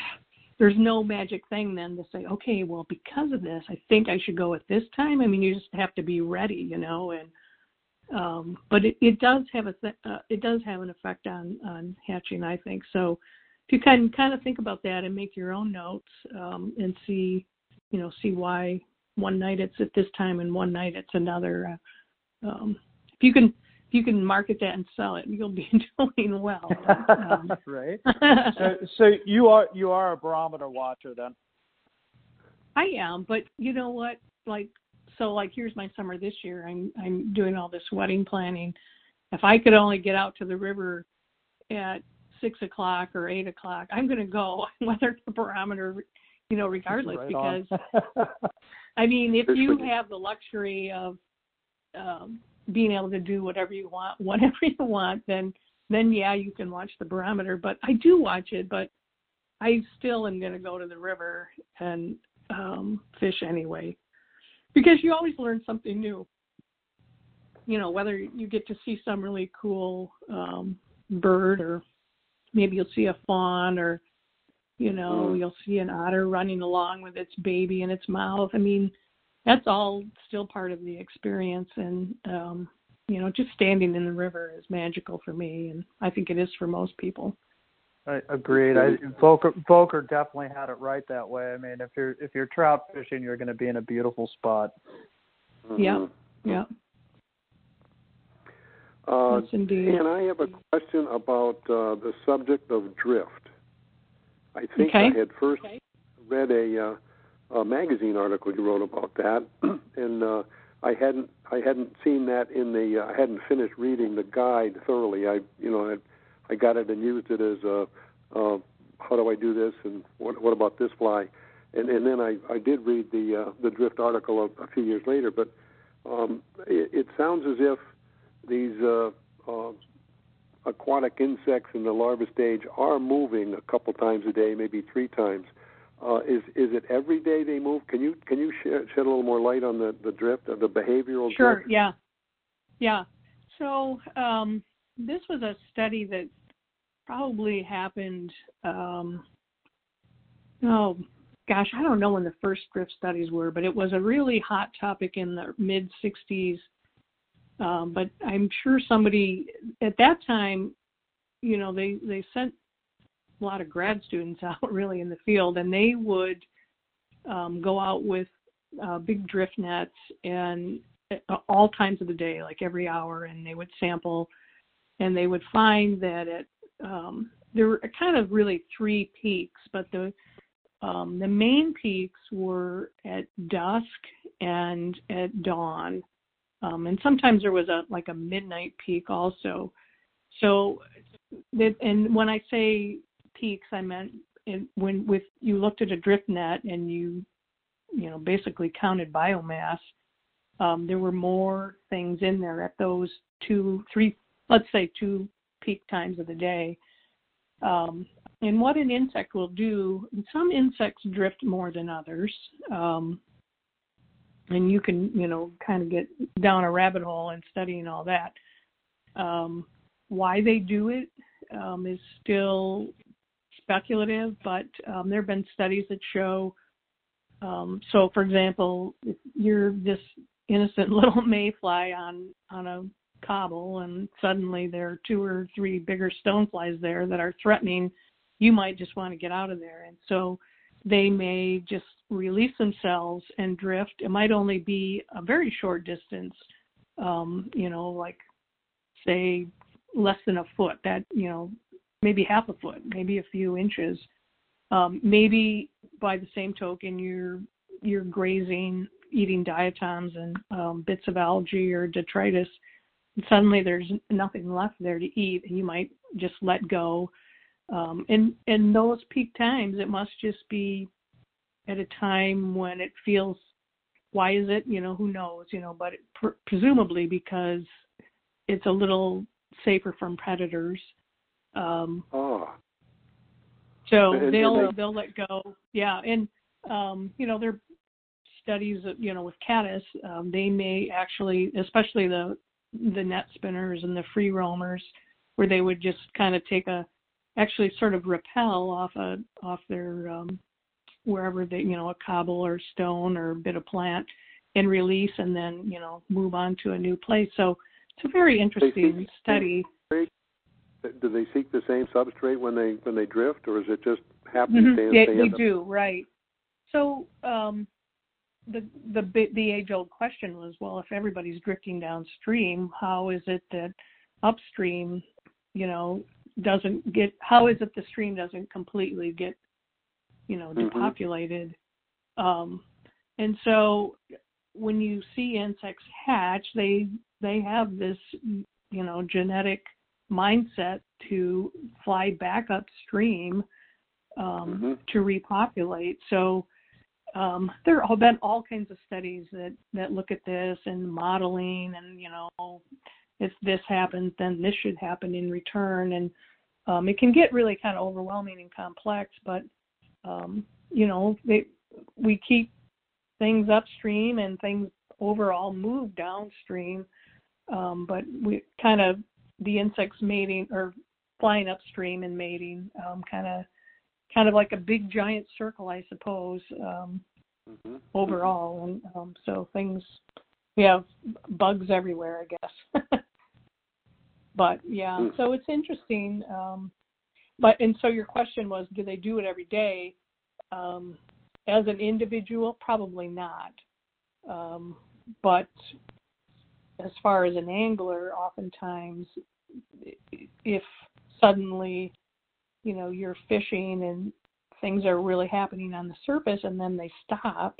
there's no magic thing then to say, okay, well, because of this, I think I should go at this time. I mean, you just have to be ready, you know, and, um, but it, it does have a, th- uh, it does have an effect on, on hatching, I think. So if you can kind of think about that and make your own notes, um, and see, you know, see why one night it's at this time and one night it's another. Um, if you can, if you can market that and sell it, you'll be doing well. Um, right. So, so you are you are a barometer watcher then. I am, but you know what? Like, so like here's my summer this year. I'm I'm doing all this wedding planning. If I could only get out to the river at six o'clock or eight o'clock, I'm going to go whether the barometer. You know, regardless, right because, I mean, if you have the luxury of um, being able to do whatever you want, whatever you want, then, then yeah, you can watch the barometer. But I do watch it, but I still am going to go to the river and um, fish anyway, because you always learn something new. You know, whether you get to see some really cool um, bird, or maybe you'll see a fawn, or you know, you'll see an otter running along with its baby in its mouth. I mean, that's all still part of the experience. And, um, you know, just standing in the river is magical for me. And I think it is for most people. I agreed. I, Volker, Volker definitely had it right that way. I mean, if you're, if you're trout fishing, you're going to be in a beautiful spot. Yeah. Yeah. Uh, yes, indeed. And I have a question about uh, the subject of drift. I think okay. I had first okay. read a, uh, a magazine article you wrote about that, and uh, I hadn't I hadn't seen that in the uh, I hadn't finished reading the guide thoroughly. I you know I, I got it and used it as a uh, how do I do this and what, what about this fly, and and then I, I did read the uh, the drift article a, a few years later, but um, it, it sounds as if these uh, uh, aquatic insects in the larva stage are moving a couple times a day, maybe three times. Uh, is is it every day they move? Can you can you shed, shed a little more light on the, the drift, the behavioral drift? Sure, yeah. Yeah. So um, this was a study that probably happened, um, oh, gosh, I don't know when the first drift studies were, but it was a really hot topic in the mid-sixties. Um, but I'm sure somebody at that time, you know, they, they sent a lot of grad students out really in the field, and they would um, go out with uh, big drift nets and uh, all times of the day, like every hour, and they would sample, and they would find that it, um, there were kind of really three peaks, but the um, the main peaks were at dusk and at dawn. Um, and sometimes there was a like a midnight peak also. So, and when I say peaks, I meant in, when with you looked at a drift net and you, you know, basically counted biomass. Um, there were more things in there at those two, three, let's say two peak times of the day. Um, and what an insect will do, some insects drift more than others. Um, And you can, you know, kind of get down a rabbit hole and studying all that. Um, why they do it um, is still speculative, but um, there have been studies that show, um, so for example, if you're this innocent little mayfly on, on a cobble and suddenly there are two or three bigger stoneflies there that are threatening, you might just want to get out of there. And so they may just release themselves and drift. It might only be a very short distance, um, you know, like say less than a foot, that, you know, maybe half a foot, maybe a few inches. Um, maybe by the same token, you're, you're grazing, eating diatoms and um, bits of algae or detritus, and suddenly there's nothing left there to eat, and you might just let go. Um, and in those peak times, it must just be at a time when it feels, why is it, you know, who knows, you know, but it, pre- presumably because it's a little safer from predators. Um, oh. So and they'll they... they'll let go. Yeah, and, um, you know, there are studies, you know, with caddis, um, they may actually, especially the the net spinners and the free roamers, where they would just kind of take a, actually sort of rappel off a off their um, wherever they, you know, a cobble or stone or a bit of plant and release and then, you know, move on to a new place. So it's a very interesting seek, study. Do they seek the same substrate when they when they drift, or is it just happenstance? Mm-hmm. They, they, they do, up? Right. So um, the the the age old question was, well, if everybody's drifting downstream, how is it that upstream, you know, doesn't get, how is it the stream doesn't completely get, you know, depopulated? Mm-hmm. Um, and so when you see insects hatch, they they have this, you know, genetic mindset to fly back upstream um, mm-hmm. to repopulate. So um, there have been all kinds of studies that, that look at this and modeling and, you know, if this happens, then this should happen in return. And um, it can get really kind of overwhelming and complex, but, um, you know, they, we keep things upstream and things overall move downstream. Um, but we kind of, the insects mating or flying upstream and mating, um, kind of kind of like a big giant circle, I suppose, um, mm-hmm. overall. And um, so things, yeah, bugs everywhere, I guess. But yeah, so it's interesting. Um, but and so your question was, do they do it every day? Um, as an individual, probably not. Um, but as far as an angler, oftentimes if suddenly, you know, you're fishing and things are really happening on the surface and then they stop,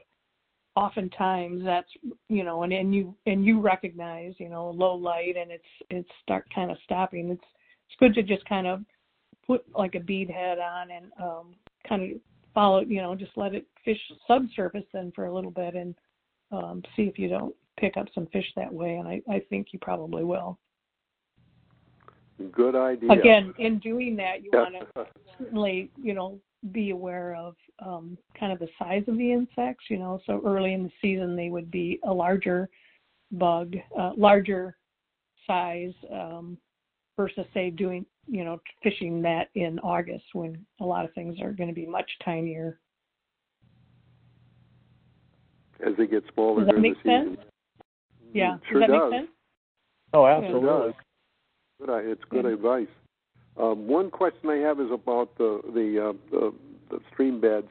oftentimes that's, you know, and, and you and you recognize, you know, low light and it's it's start kind of stopping. It's it's good to just kind of put like a bead head on and um, kind of follow, you know, just let it fish subsurface then for a little bit and um, see if you don't pick up some fish that way. And I, I think you probably will. Good idea. Again, in doing that, you want to certainly, you know, be aware of um, kind of the size of the insects, you know. So early in the season, they would be a larger bug, uh, larger size um, versus, say, doing, you know, fishing that in August when a lot of things are going to be much tinier. As they get smaller during the season. Does that make sense? Yeah. Sure does. Does that make sense? Oh, absolutely. Good, it's good yeah. advice. Um, one question I have is about the the, uh, the, the stream beds.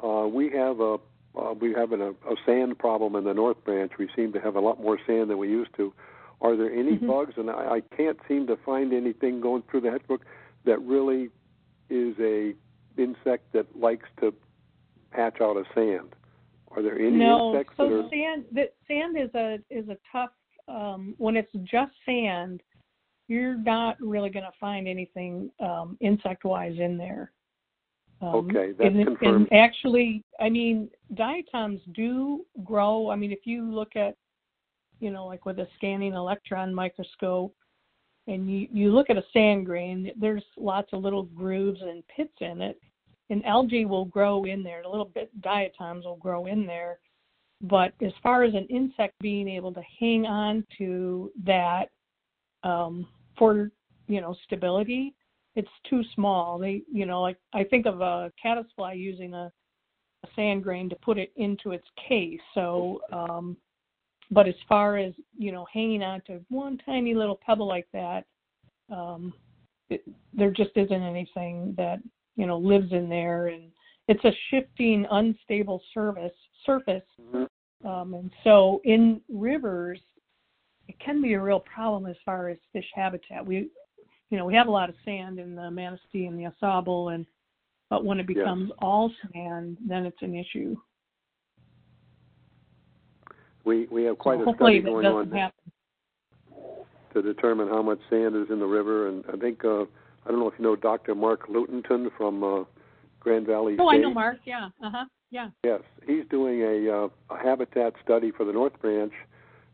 Uh, we have a uh, we have an, a, a sand problem in the North Branch. We seem to have a lot more sand than we used to. Are there any mm-hmm. bugs? And I, I can't seem to find anything going through the hatchbook that really is a insect that likes to hatch out of sand. Are there any no, insects so that are? No, so sand the, sand is a is a tough um, when it's just sand. You're not really going to find anything um, insect-wise in there. Um, okay, that's and, confirmed. And actually, I mean, diatoms do grow. I mean, if you look at, you know, like with a scanning electron microscope, and you, you look at a sand grain, there's lots of little grooves and pits in it, and algae will grow in there. A little bit diatoms will grow in there. But as far as an insect being able to hang on to that, Um, for, you know, stability, it's too small. They, you know, like I think of a caddisfly using a, a sand grain to put it into its case. So, um, but as far as, you know, hanging on to one tiny little pebble like that, um, it, there just isn't anything that, you know, lives in there. And it's a shifting, unstable surface. surface. Um, and so in rivers, it can be a real problem as far as fish habitat. We, you know, we have a lot of sand in the Manistee and the Au Sable, and but when it becomes yes. all sand, then it's an issue. We we have quite so a study going on happen. to determine how much sand is in the river, and I think uh, I don't know if you know Doctor Mark Lutenton from uh, Grand Valley. Oh, State. I know Mark. Yeah. Uh huh. Yeah. Yes, he's doing a, uh, a habitat study for the North Branch.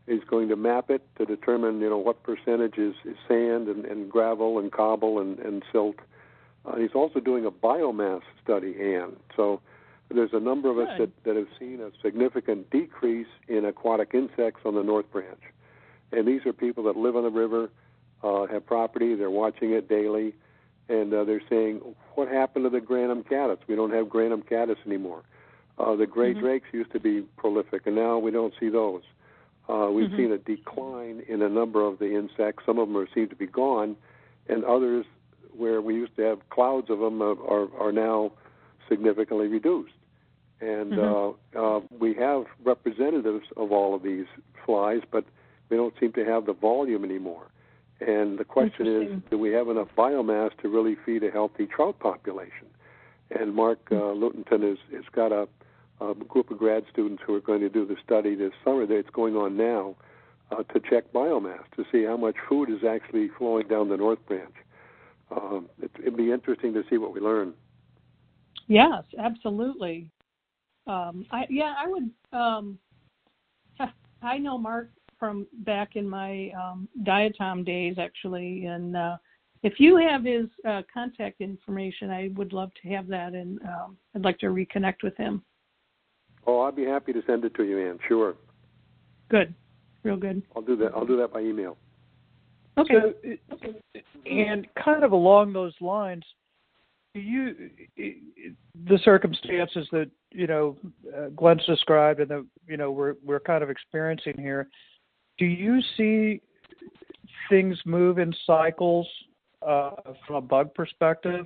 Is going to map it to determine, you know, what percentage is, is sand and, and gravel and cobble and, and silt. Uh, he's also doing a biomass study, Ann. So there's a number of Good. us that, that have seen a significant decrease in aquatic insects on the North Branch. And these are people that live on the river, uh, have property, they're watching it daily, and uh, they're saying, what happened to the granum caddis? We don't have granum caddis anymore. Uh, the gray mm-hmm. drakes used to be prolific, and now we don't see those. Uh, we've mm-hmm. seen a decline in a number of the insects. Some of them are, seem to be gone, and others where we used to have clouds of them are, are, are now significantly reduced. And mm-hmm. uh, uh, we have representatives of all of these flies, but we don't seem to have the volume anymore. And the question is, do we have enough biomass to really feed a healthy trout population? And Mark uh, Lutenton has is, is got a a group of grad students who are going to do the study this summer that's going on now uh, to check biomass, to see how much food is actually flowing down the North Branch. Um, it, it'd be interesting to see what we learn. Yes, absolutely. Um, I, yeah, I would, um, I know Mark from back in my um, diatom days, actually, and uh, if you have his uh, contact information, I would love to have that, and um, I'd like to reconnect with him. Oh, I'd be happy to send it to you, Ann. Sure. Good. Real good. I'll do that. I'll do that by email. Okay. So, and kind of along those lines, you the circumstances that you know uh, Glenn's described and that you know we're we're kind of experiencing here. Do you see things move in cycles uh, from a bug perspective?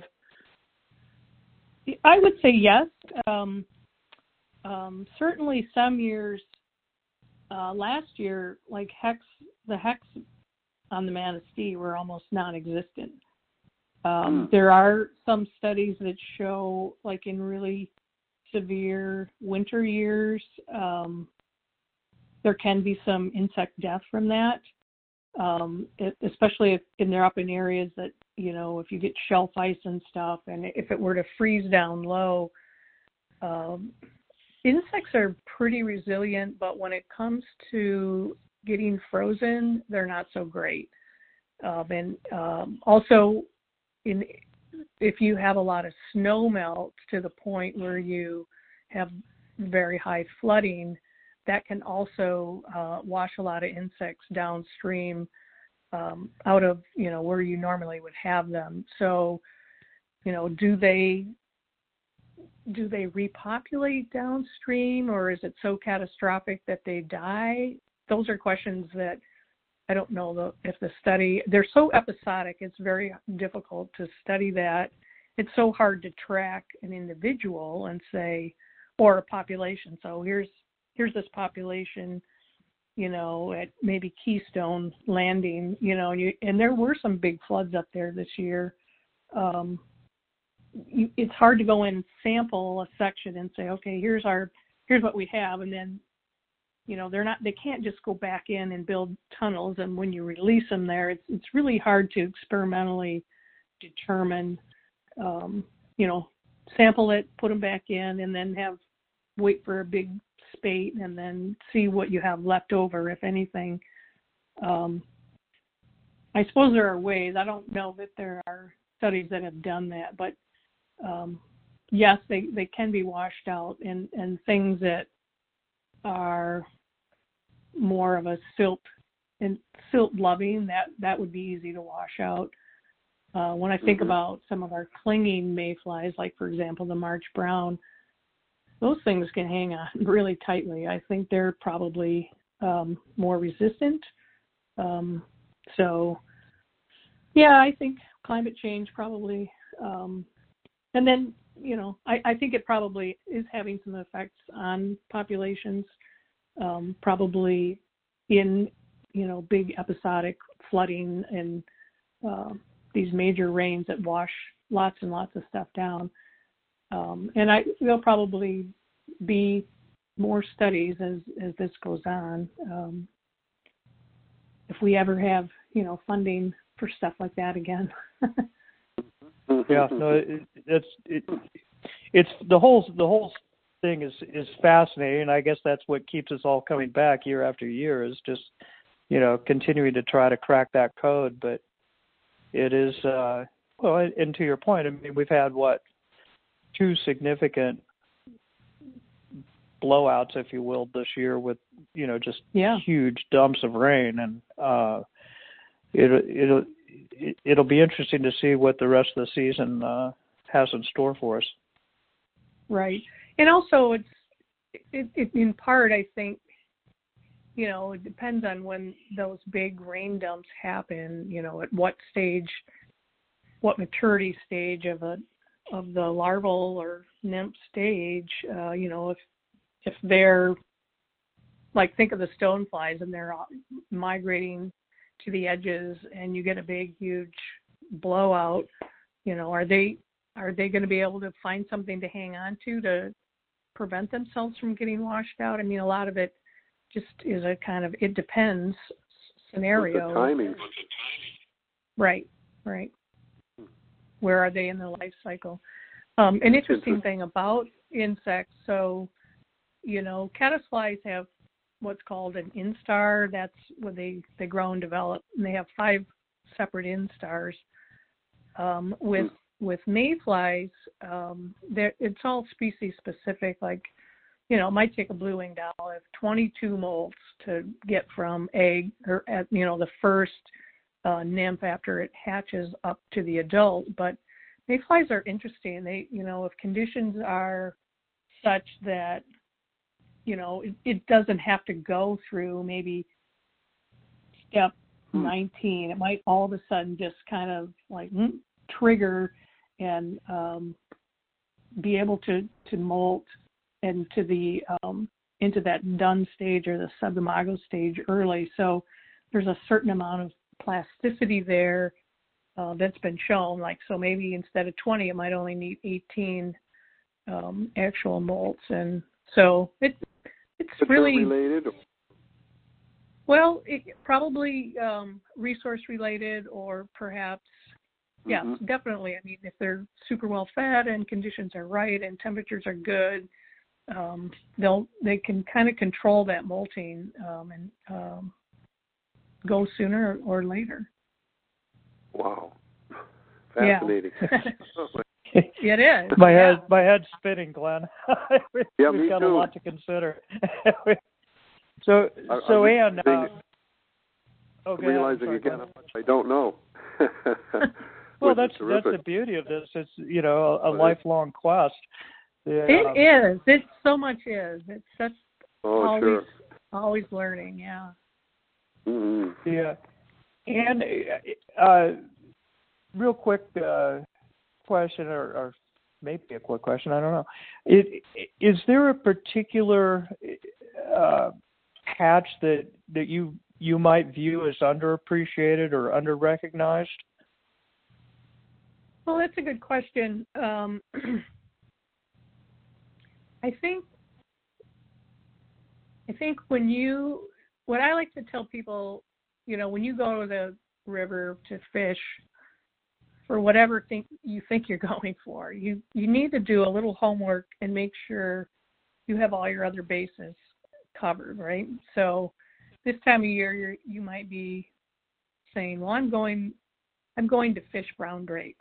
I would say yes. Um, Um, certainly some years, uh, last year, like hex the hex on the Manistee were almost non-existent. Um, mm. There are some studies that show, like in really severe winter years, um, there can be some insect death from that, um, it, especially if and they're up in areas that, you know, if you get shelf ice and stuff, and if it were to freeze down low. Um, insects are pretty resilient, but when it comes to getting frozen, they're not so great. Um, and um, also, in if you have a lot of snow melt to the point where you have very high flooding, that can also uh, wash a lot of insects downstream um, out of, you know, where you normally would have them. So, you know, do they do they repopulate downstream, or is it so catastrophic that they die? Those are questions that I don't know the, if the study, they're so episodic, it's very difficult to study that. It's so hard to track an individual and say, or a population. So here's here's this population, you know, at maybe Keystone Landing, you know, and, you, and there were some big floods up there this year. Um, you, it's hard to go and sample a section and say, okay, here's our, here's what we have, and then, you know, they're not, they can't just go back in and build tunnels. And when you release them there, it's it's really hard to experimentally determine, um, you know, sample it, put them back in, and then have wait for a big spate and then see what you have left over, if anything. Um, I suppose there are ways. I don't know that there are studies that have done that, but um, yes, they, they can be washed out, and, and things that are more of a silt and silt loving, that that would be easy to wash out. Uh, when I think mm-hmm. about some of our clinging mayflies, like for example the March Brown, those things can hang on really tightly. I think they're probably um, more resistant. Um, so yeah, I think climate change probably, um, and then, you know, I, I think it probably is having some effects on populations, um, probably in, you know, big episodic flooding and uh, these major rains that wash lots and lots of stuff down. Um, and I, there'll probably be more studies as, as this goes on. Um, if we ever have, you know, funding for stuff like that again. Yeah, no, that's it, it, it's the whole the whole thing is, is fascinating. I guess that's what keeps us all coming back year after year, is just, you know, continuing to try to crack that code. But it is uh, well, and to your point, I mean, we've had what two significant blowouts, if you will, this year with, you know, just yeah. huge dumps of rain, and uh, it it'll. It'll be interesting to see what the rest of the season uh, has in store for us. Right, and also it's it, it, in part, I think, you know, it depends on when those big rain dumps happen. You know, at what stage, what maturity stage of a of the larval or nymph stage. Uh, you know, if if they're like, think of the stoneflies, and they're migrating to the edges, and you get a big, huge blowout, you know, are they are they going to be able to find something to hang on to to prevent themselves from getting washed out? I mean, a lot of it just is a kind of it depends scenario. What's the timing? What's the timing? Right, right. Hmm. Where are they in the life cycle? Um, an interesting thing about insects, so, you know, caddisflies have what's called an instar. That's where they, they grow and develop, and they have five separate instars. Um, with with mayflies, um, it's all species specific. Like, you know, it might take a blue-winged olive twenty-two molts to get from egg, or at, you know, the first uh, nymph after it hatches up to the adult. But mayflies are interesting. They, you know, if conditions are such that, you know, it, it doesn't have to go through maybe step hmm. nineteen. It might all of a sudden just kind of like trigger and um, be able to, to molt and to the um, into that dun stage or the subimago stage early. So there's a certain amount of plasticity there uh, that's been shown. Like, so maybe instead of twenty, it might only need eighteen um, actual molts. And so it, it's but really related. Well, it probably um, resource related, or perhaps, yeah, mm-hmm. definitely. I mean, if they're super well fed and conditions are right and temperatures are good, um, they'll they can kind of control that molting um, and um, go sooner or, or later. Wow, fascinating. Yeah. It is. My yeah. head, my head's spinning, Glenn. yeah, We've me got too. a lot to consider. So, I, so Ann, uh, oh, realizing ahead, sorry, again, I don't know. Well, that's that's the beauty of this. It's you know a, a lifelong quest. Yeah. It is. It so much is. It's such oh, always sure. always learning. Yeah. Mm-hmm. Yeah. And uh, real quick uh, question, or, or maybe a quick question. I don't know. It, is there a particular uh, patch that, that you you might view as underappreciated or underrecognized? Well, that's a good question. Um, I think I think when you what I like to tell people, you know, when you go to the river to fish for whatever thing you think you're going for, you you need to do a little homework and make sure you have all your other bases covered, right? So this time of year, you're, you might be saying, well, I'm going I'm going to fish brown drakes.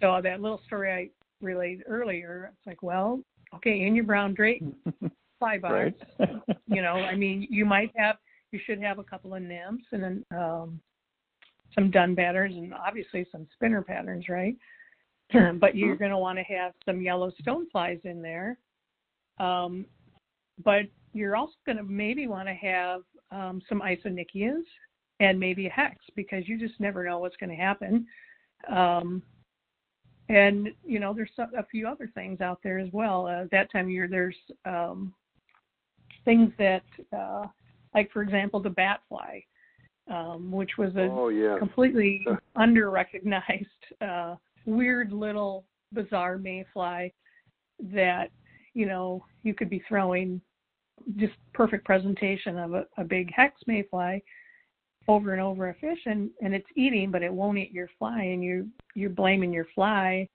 So that little story I relayed earlier, it's like, well, okay, in your brown drake fly bars, you know, I mean, you might have, you should have a couple of nymphs and then um, some dun patterns and obviously some spinner patterns, right? But you're going to want to have some yellow stoneflies in there. Um, but you're also going to maybe want to have um, some isonychias and maybe a hex, because you just never know what's going to happen. Um, and, you know, there's a few other things out there as well. Uh, that time of year, there's um, things that, uh, like, for example, the batfly, um, which was a oh, yeah. completely under-recognized, uh, weird little bizarre mayfly that, you know, you could be throwing just perfect presentation of a, a big hex mayfly over and over a fish, and, and it's eating, but it won't eat your fly, and you, you're blaming your fly,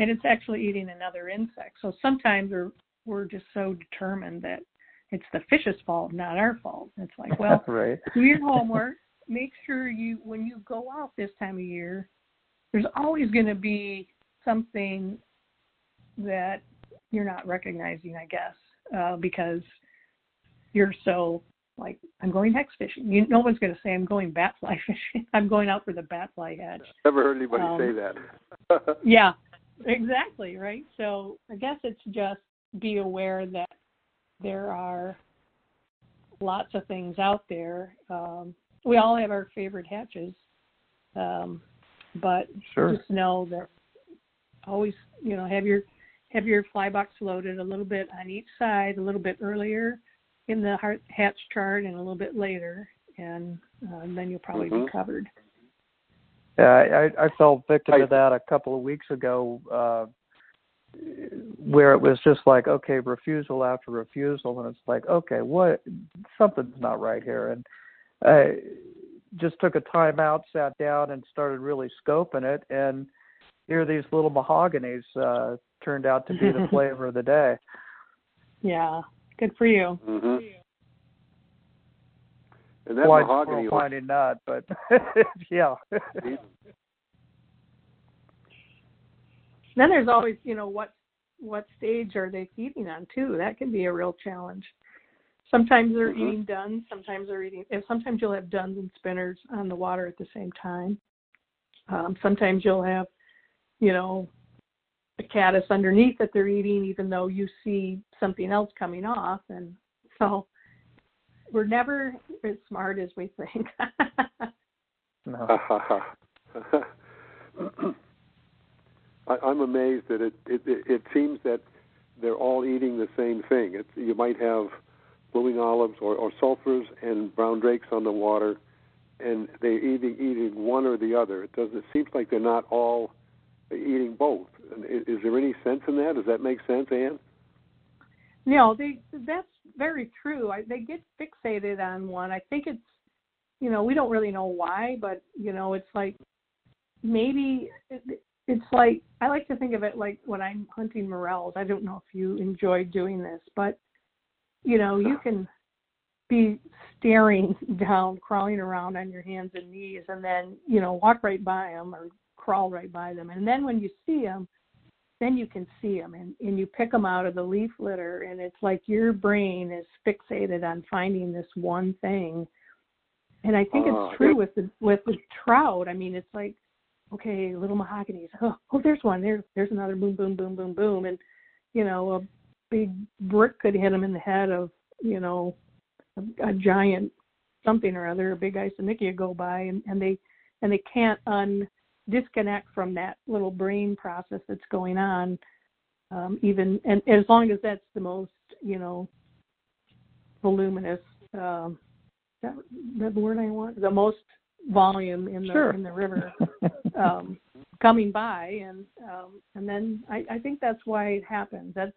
and it's actually eating another insect. So sometimes we're, we're just so determined that it's the fish's fault, not our fault. It's like, well, right. do your homework. Make sure you, when you go out this time of year, there's always going to be something that you're not recognizing, I guess, uh, because you're so like, I'm going hex fishing. You, no one's going to say I'm going batfly fishing. I'm going out for the batfly hatch. Never heard anybody um, say that. Yeah, exactly, right? So I guess it's just be aware that there are lots of things out there. Um, we all have our favorite hatches, um, but sure. just know that always, you know, have your have your fly box loaded a little bit on each side, a little bit earlier in the hatch chart and a little bit later, and, uh, and then you'll probably mm-hmm. be covered. Yeah, I, I fell victim I, to that a couple of weeks ago uh, where it was just like, okay, refusal after refusal, and it's like, okay, what? Something's not right here. And I just took a time out, sat down, and started really scoping it, and here these little mahoganies uh, turned out to be the flavor of the day. Yeah. Good for you. Mm-hmm. And that well, mahogany was finding that, but yeah. Then there's always, you know, what what stage are they feeding on too? That can be a real challenge. Sometimes they're mm-hmm. eating duns. Sometimes they're eating. And sometimes you'll have duns and spinners on the water at the same time. Um, sometimes you'll have, you know, a caddis underneath that they're eating, even though you see something else coming off. And so we're never as smart as we think. No. I, I'm amazed that it it, it it seems that they're all eating the same thing. It's, you might have blue-winged olives or, or sulfurs and brown drakes on the water, and they're either eating one or the other. It doesn't. It seems like they're not all eating both. Is, is there any sense in that? Does that make sense, Ann? No, they, that's very true. I, they get fixated on one. I think it's, you know, we don't really know why, but, you know, it's like maybe it, it's like, I like to think of it like when I'm hunting morels. I don't know if you enjoy doing this, but, you know, you can be staring down, crawling around on your hands and knees, and then, you know, walk right by them or crawl right by them. And then when you see them, then you can see them, and, and you pick them out of the leaf litter, and it's like your brain is fixated on finding this one thing. And I think oh, it's true with the with the trout. I mean, it's like, okay, little mahoganies. Oh, oh, there's one. There's there's another. Boom, boom, boom, boom, boom. And, you know, a big brick could hit them in the head of, you know, a, a giant something or other, a big isonychia go by, and, and they and they can't un. disconnect from that little brain process that's going on, um, even and as long as that's the most, you know, voluminous um, that that word I want, the most volume in the sure. in the river um, coming by, and um, and then I, I think that's why it happens. That's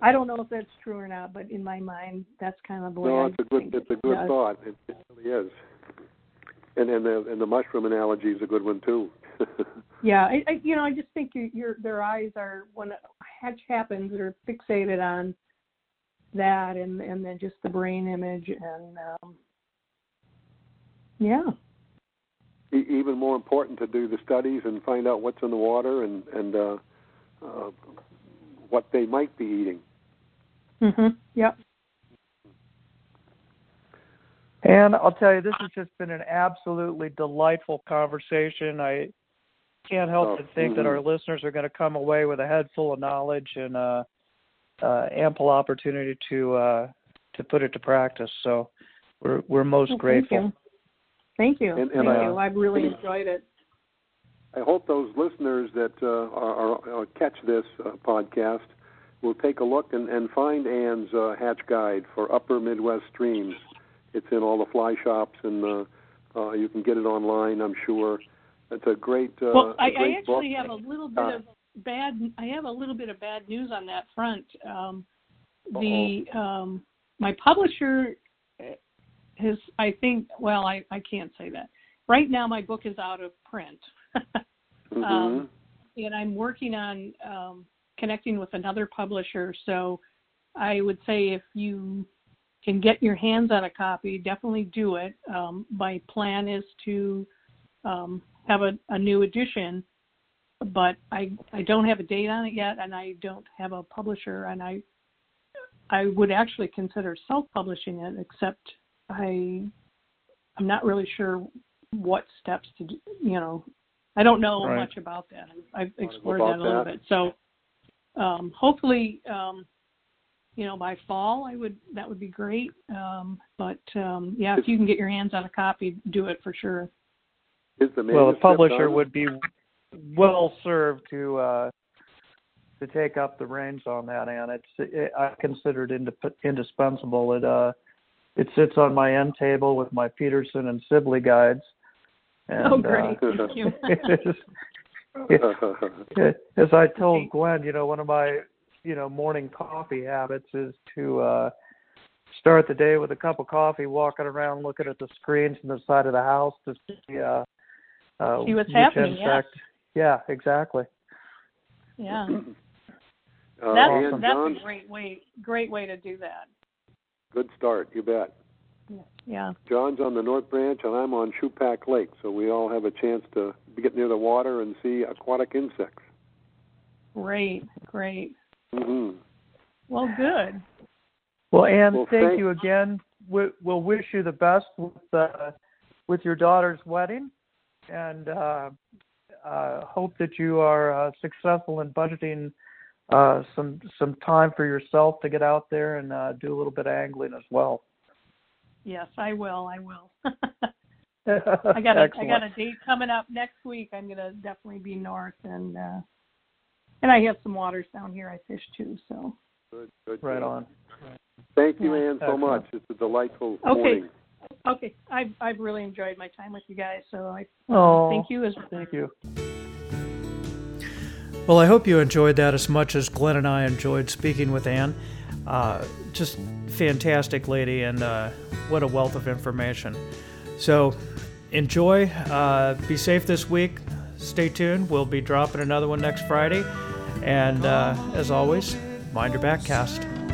I don't know if that's true or not, but in my mind, that's kind of the way. No, it's I a good it's a good does. thought. It, it really is. And and the, and the mushroom analogy is a good one too. yeah, I, I, you know, I just think your, your their eyes are, when a hatch happens, they're fixated on that, and, and then just the brain image, and um, yeah. E- even more important to do the studies and find out what's in the water and and uh, uh, what they might be eating. Mhm. Yep. And I'll tell you, this has just been an absolutely delightful conversation. I can't help oh, but think mm-hmm. that our listeners are going to come away with a head full of knowledge and uh, uh, ample opportunity to uh, to put it to practice. So we're we're most oh, grateful. Thank you. Thank you. And, and thank I, you. I've really enjoyed it. I hope those listeners that uh, are, are catch this uh, podcast will take a look and, and find Ann's uh, Hatch Guide for Upper Midwest Streams. It's in all the fly shops, and uh, uh, you can get it online, I'm sure. It's a great. Uh, well, I, a great I actually book. have a little bit uh, of bad. I have a little bit of bad news on that front. Um, the um, my publisher has, I think. Well, I, I can't say that. Right now, my book is out of print, mm-hmm. um, and I'm working on um, connecting with another publisher. So, I would say if you can get your hands on a copy, definitely do it. Um, my plan is to um, have a, a new edition, but I, I don't have a date on it yet, and I don't have a publisher, and I I would actually consider self-publishing it, except I, I'm not really sure what steps to do, you know. I don't know right. much about that. I've explored that a little that. bit. So um, hopefully... Um, You know, by fall, I would. That would be great. Um, but um, yeah, if you can get your hands on a copy, do it for sure. Is the well, the publisher would be well served to uh, to take up the reins on that, and it's it, I consider it indip- indispensable. It uh, it sits on my end table with my Peterson and Sibley guides. And, oh, great! Uh, Thank you. it is, it, it, as I told Gwen, you know, one of my you know, morning coffee habits is to uh, start the day with a cup of coffee, walking around, looking at the screens from the side of the house to see, uh, uh, see what's happening. Yeah. yeah, exactly. Yeah. uh, that's awesome. that's a great way, great way to do that. Good start, you bet. Yeah. yeah. John's on the North Branch, and I'm on Shupack Lake, so we all have a chance to get near the water and see aquatic insects. Great, great. Mm-hmm. Well, good. Well, Ann, well, thank, thank you again. We, we'll wish you the best with uh, with your daughter's wedding, and uh, uh, hope that you are uh, successful in budgeting uh, some some time for yourself to get out there and uh, do a little bit of angling as well. Yes, I will. I will. I got a, I got a date coming up next week. I'm going to definitely be north and. Uh, And I have some waters down here I fish too, so Good, good. Right job. On. Thank you, yeah. Ann, so much. It's a delightful okay. morning. Okay. I've, I've really enjoyed my time with you guys, so I oh, thank you as well. Thank you. Well, I hope you enjoyed that as much as Glenn and I enjoyed speaking with Ann. Uh, just fantastic lady, and uh, what a wealth of information. So enjoy. Uh, be safe this week. Stay tuned. We'll be dropping another one next Friday. And uh, as always, mind your backcast.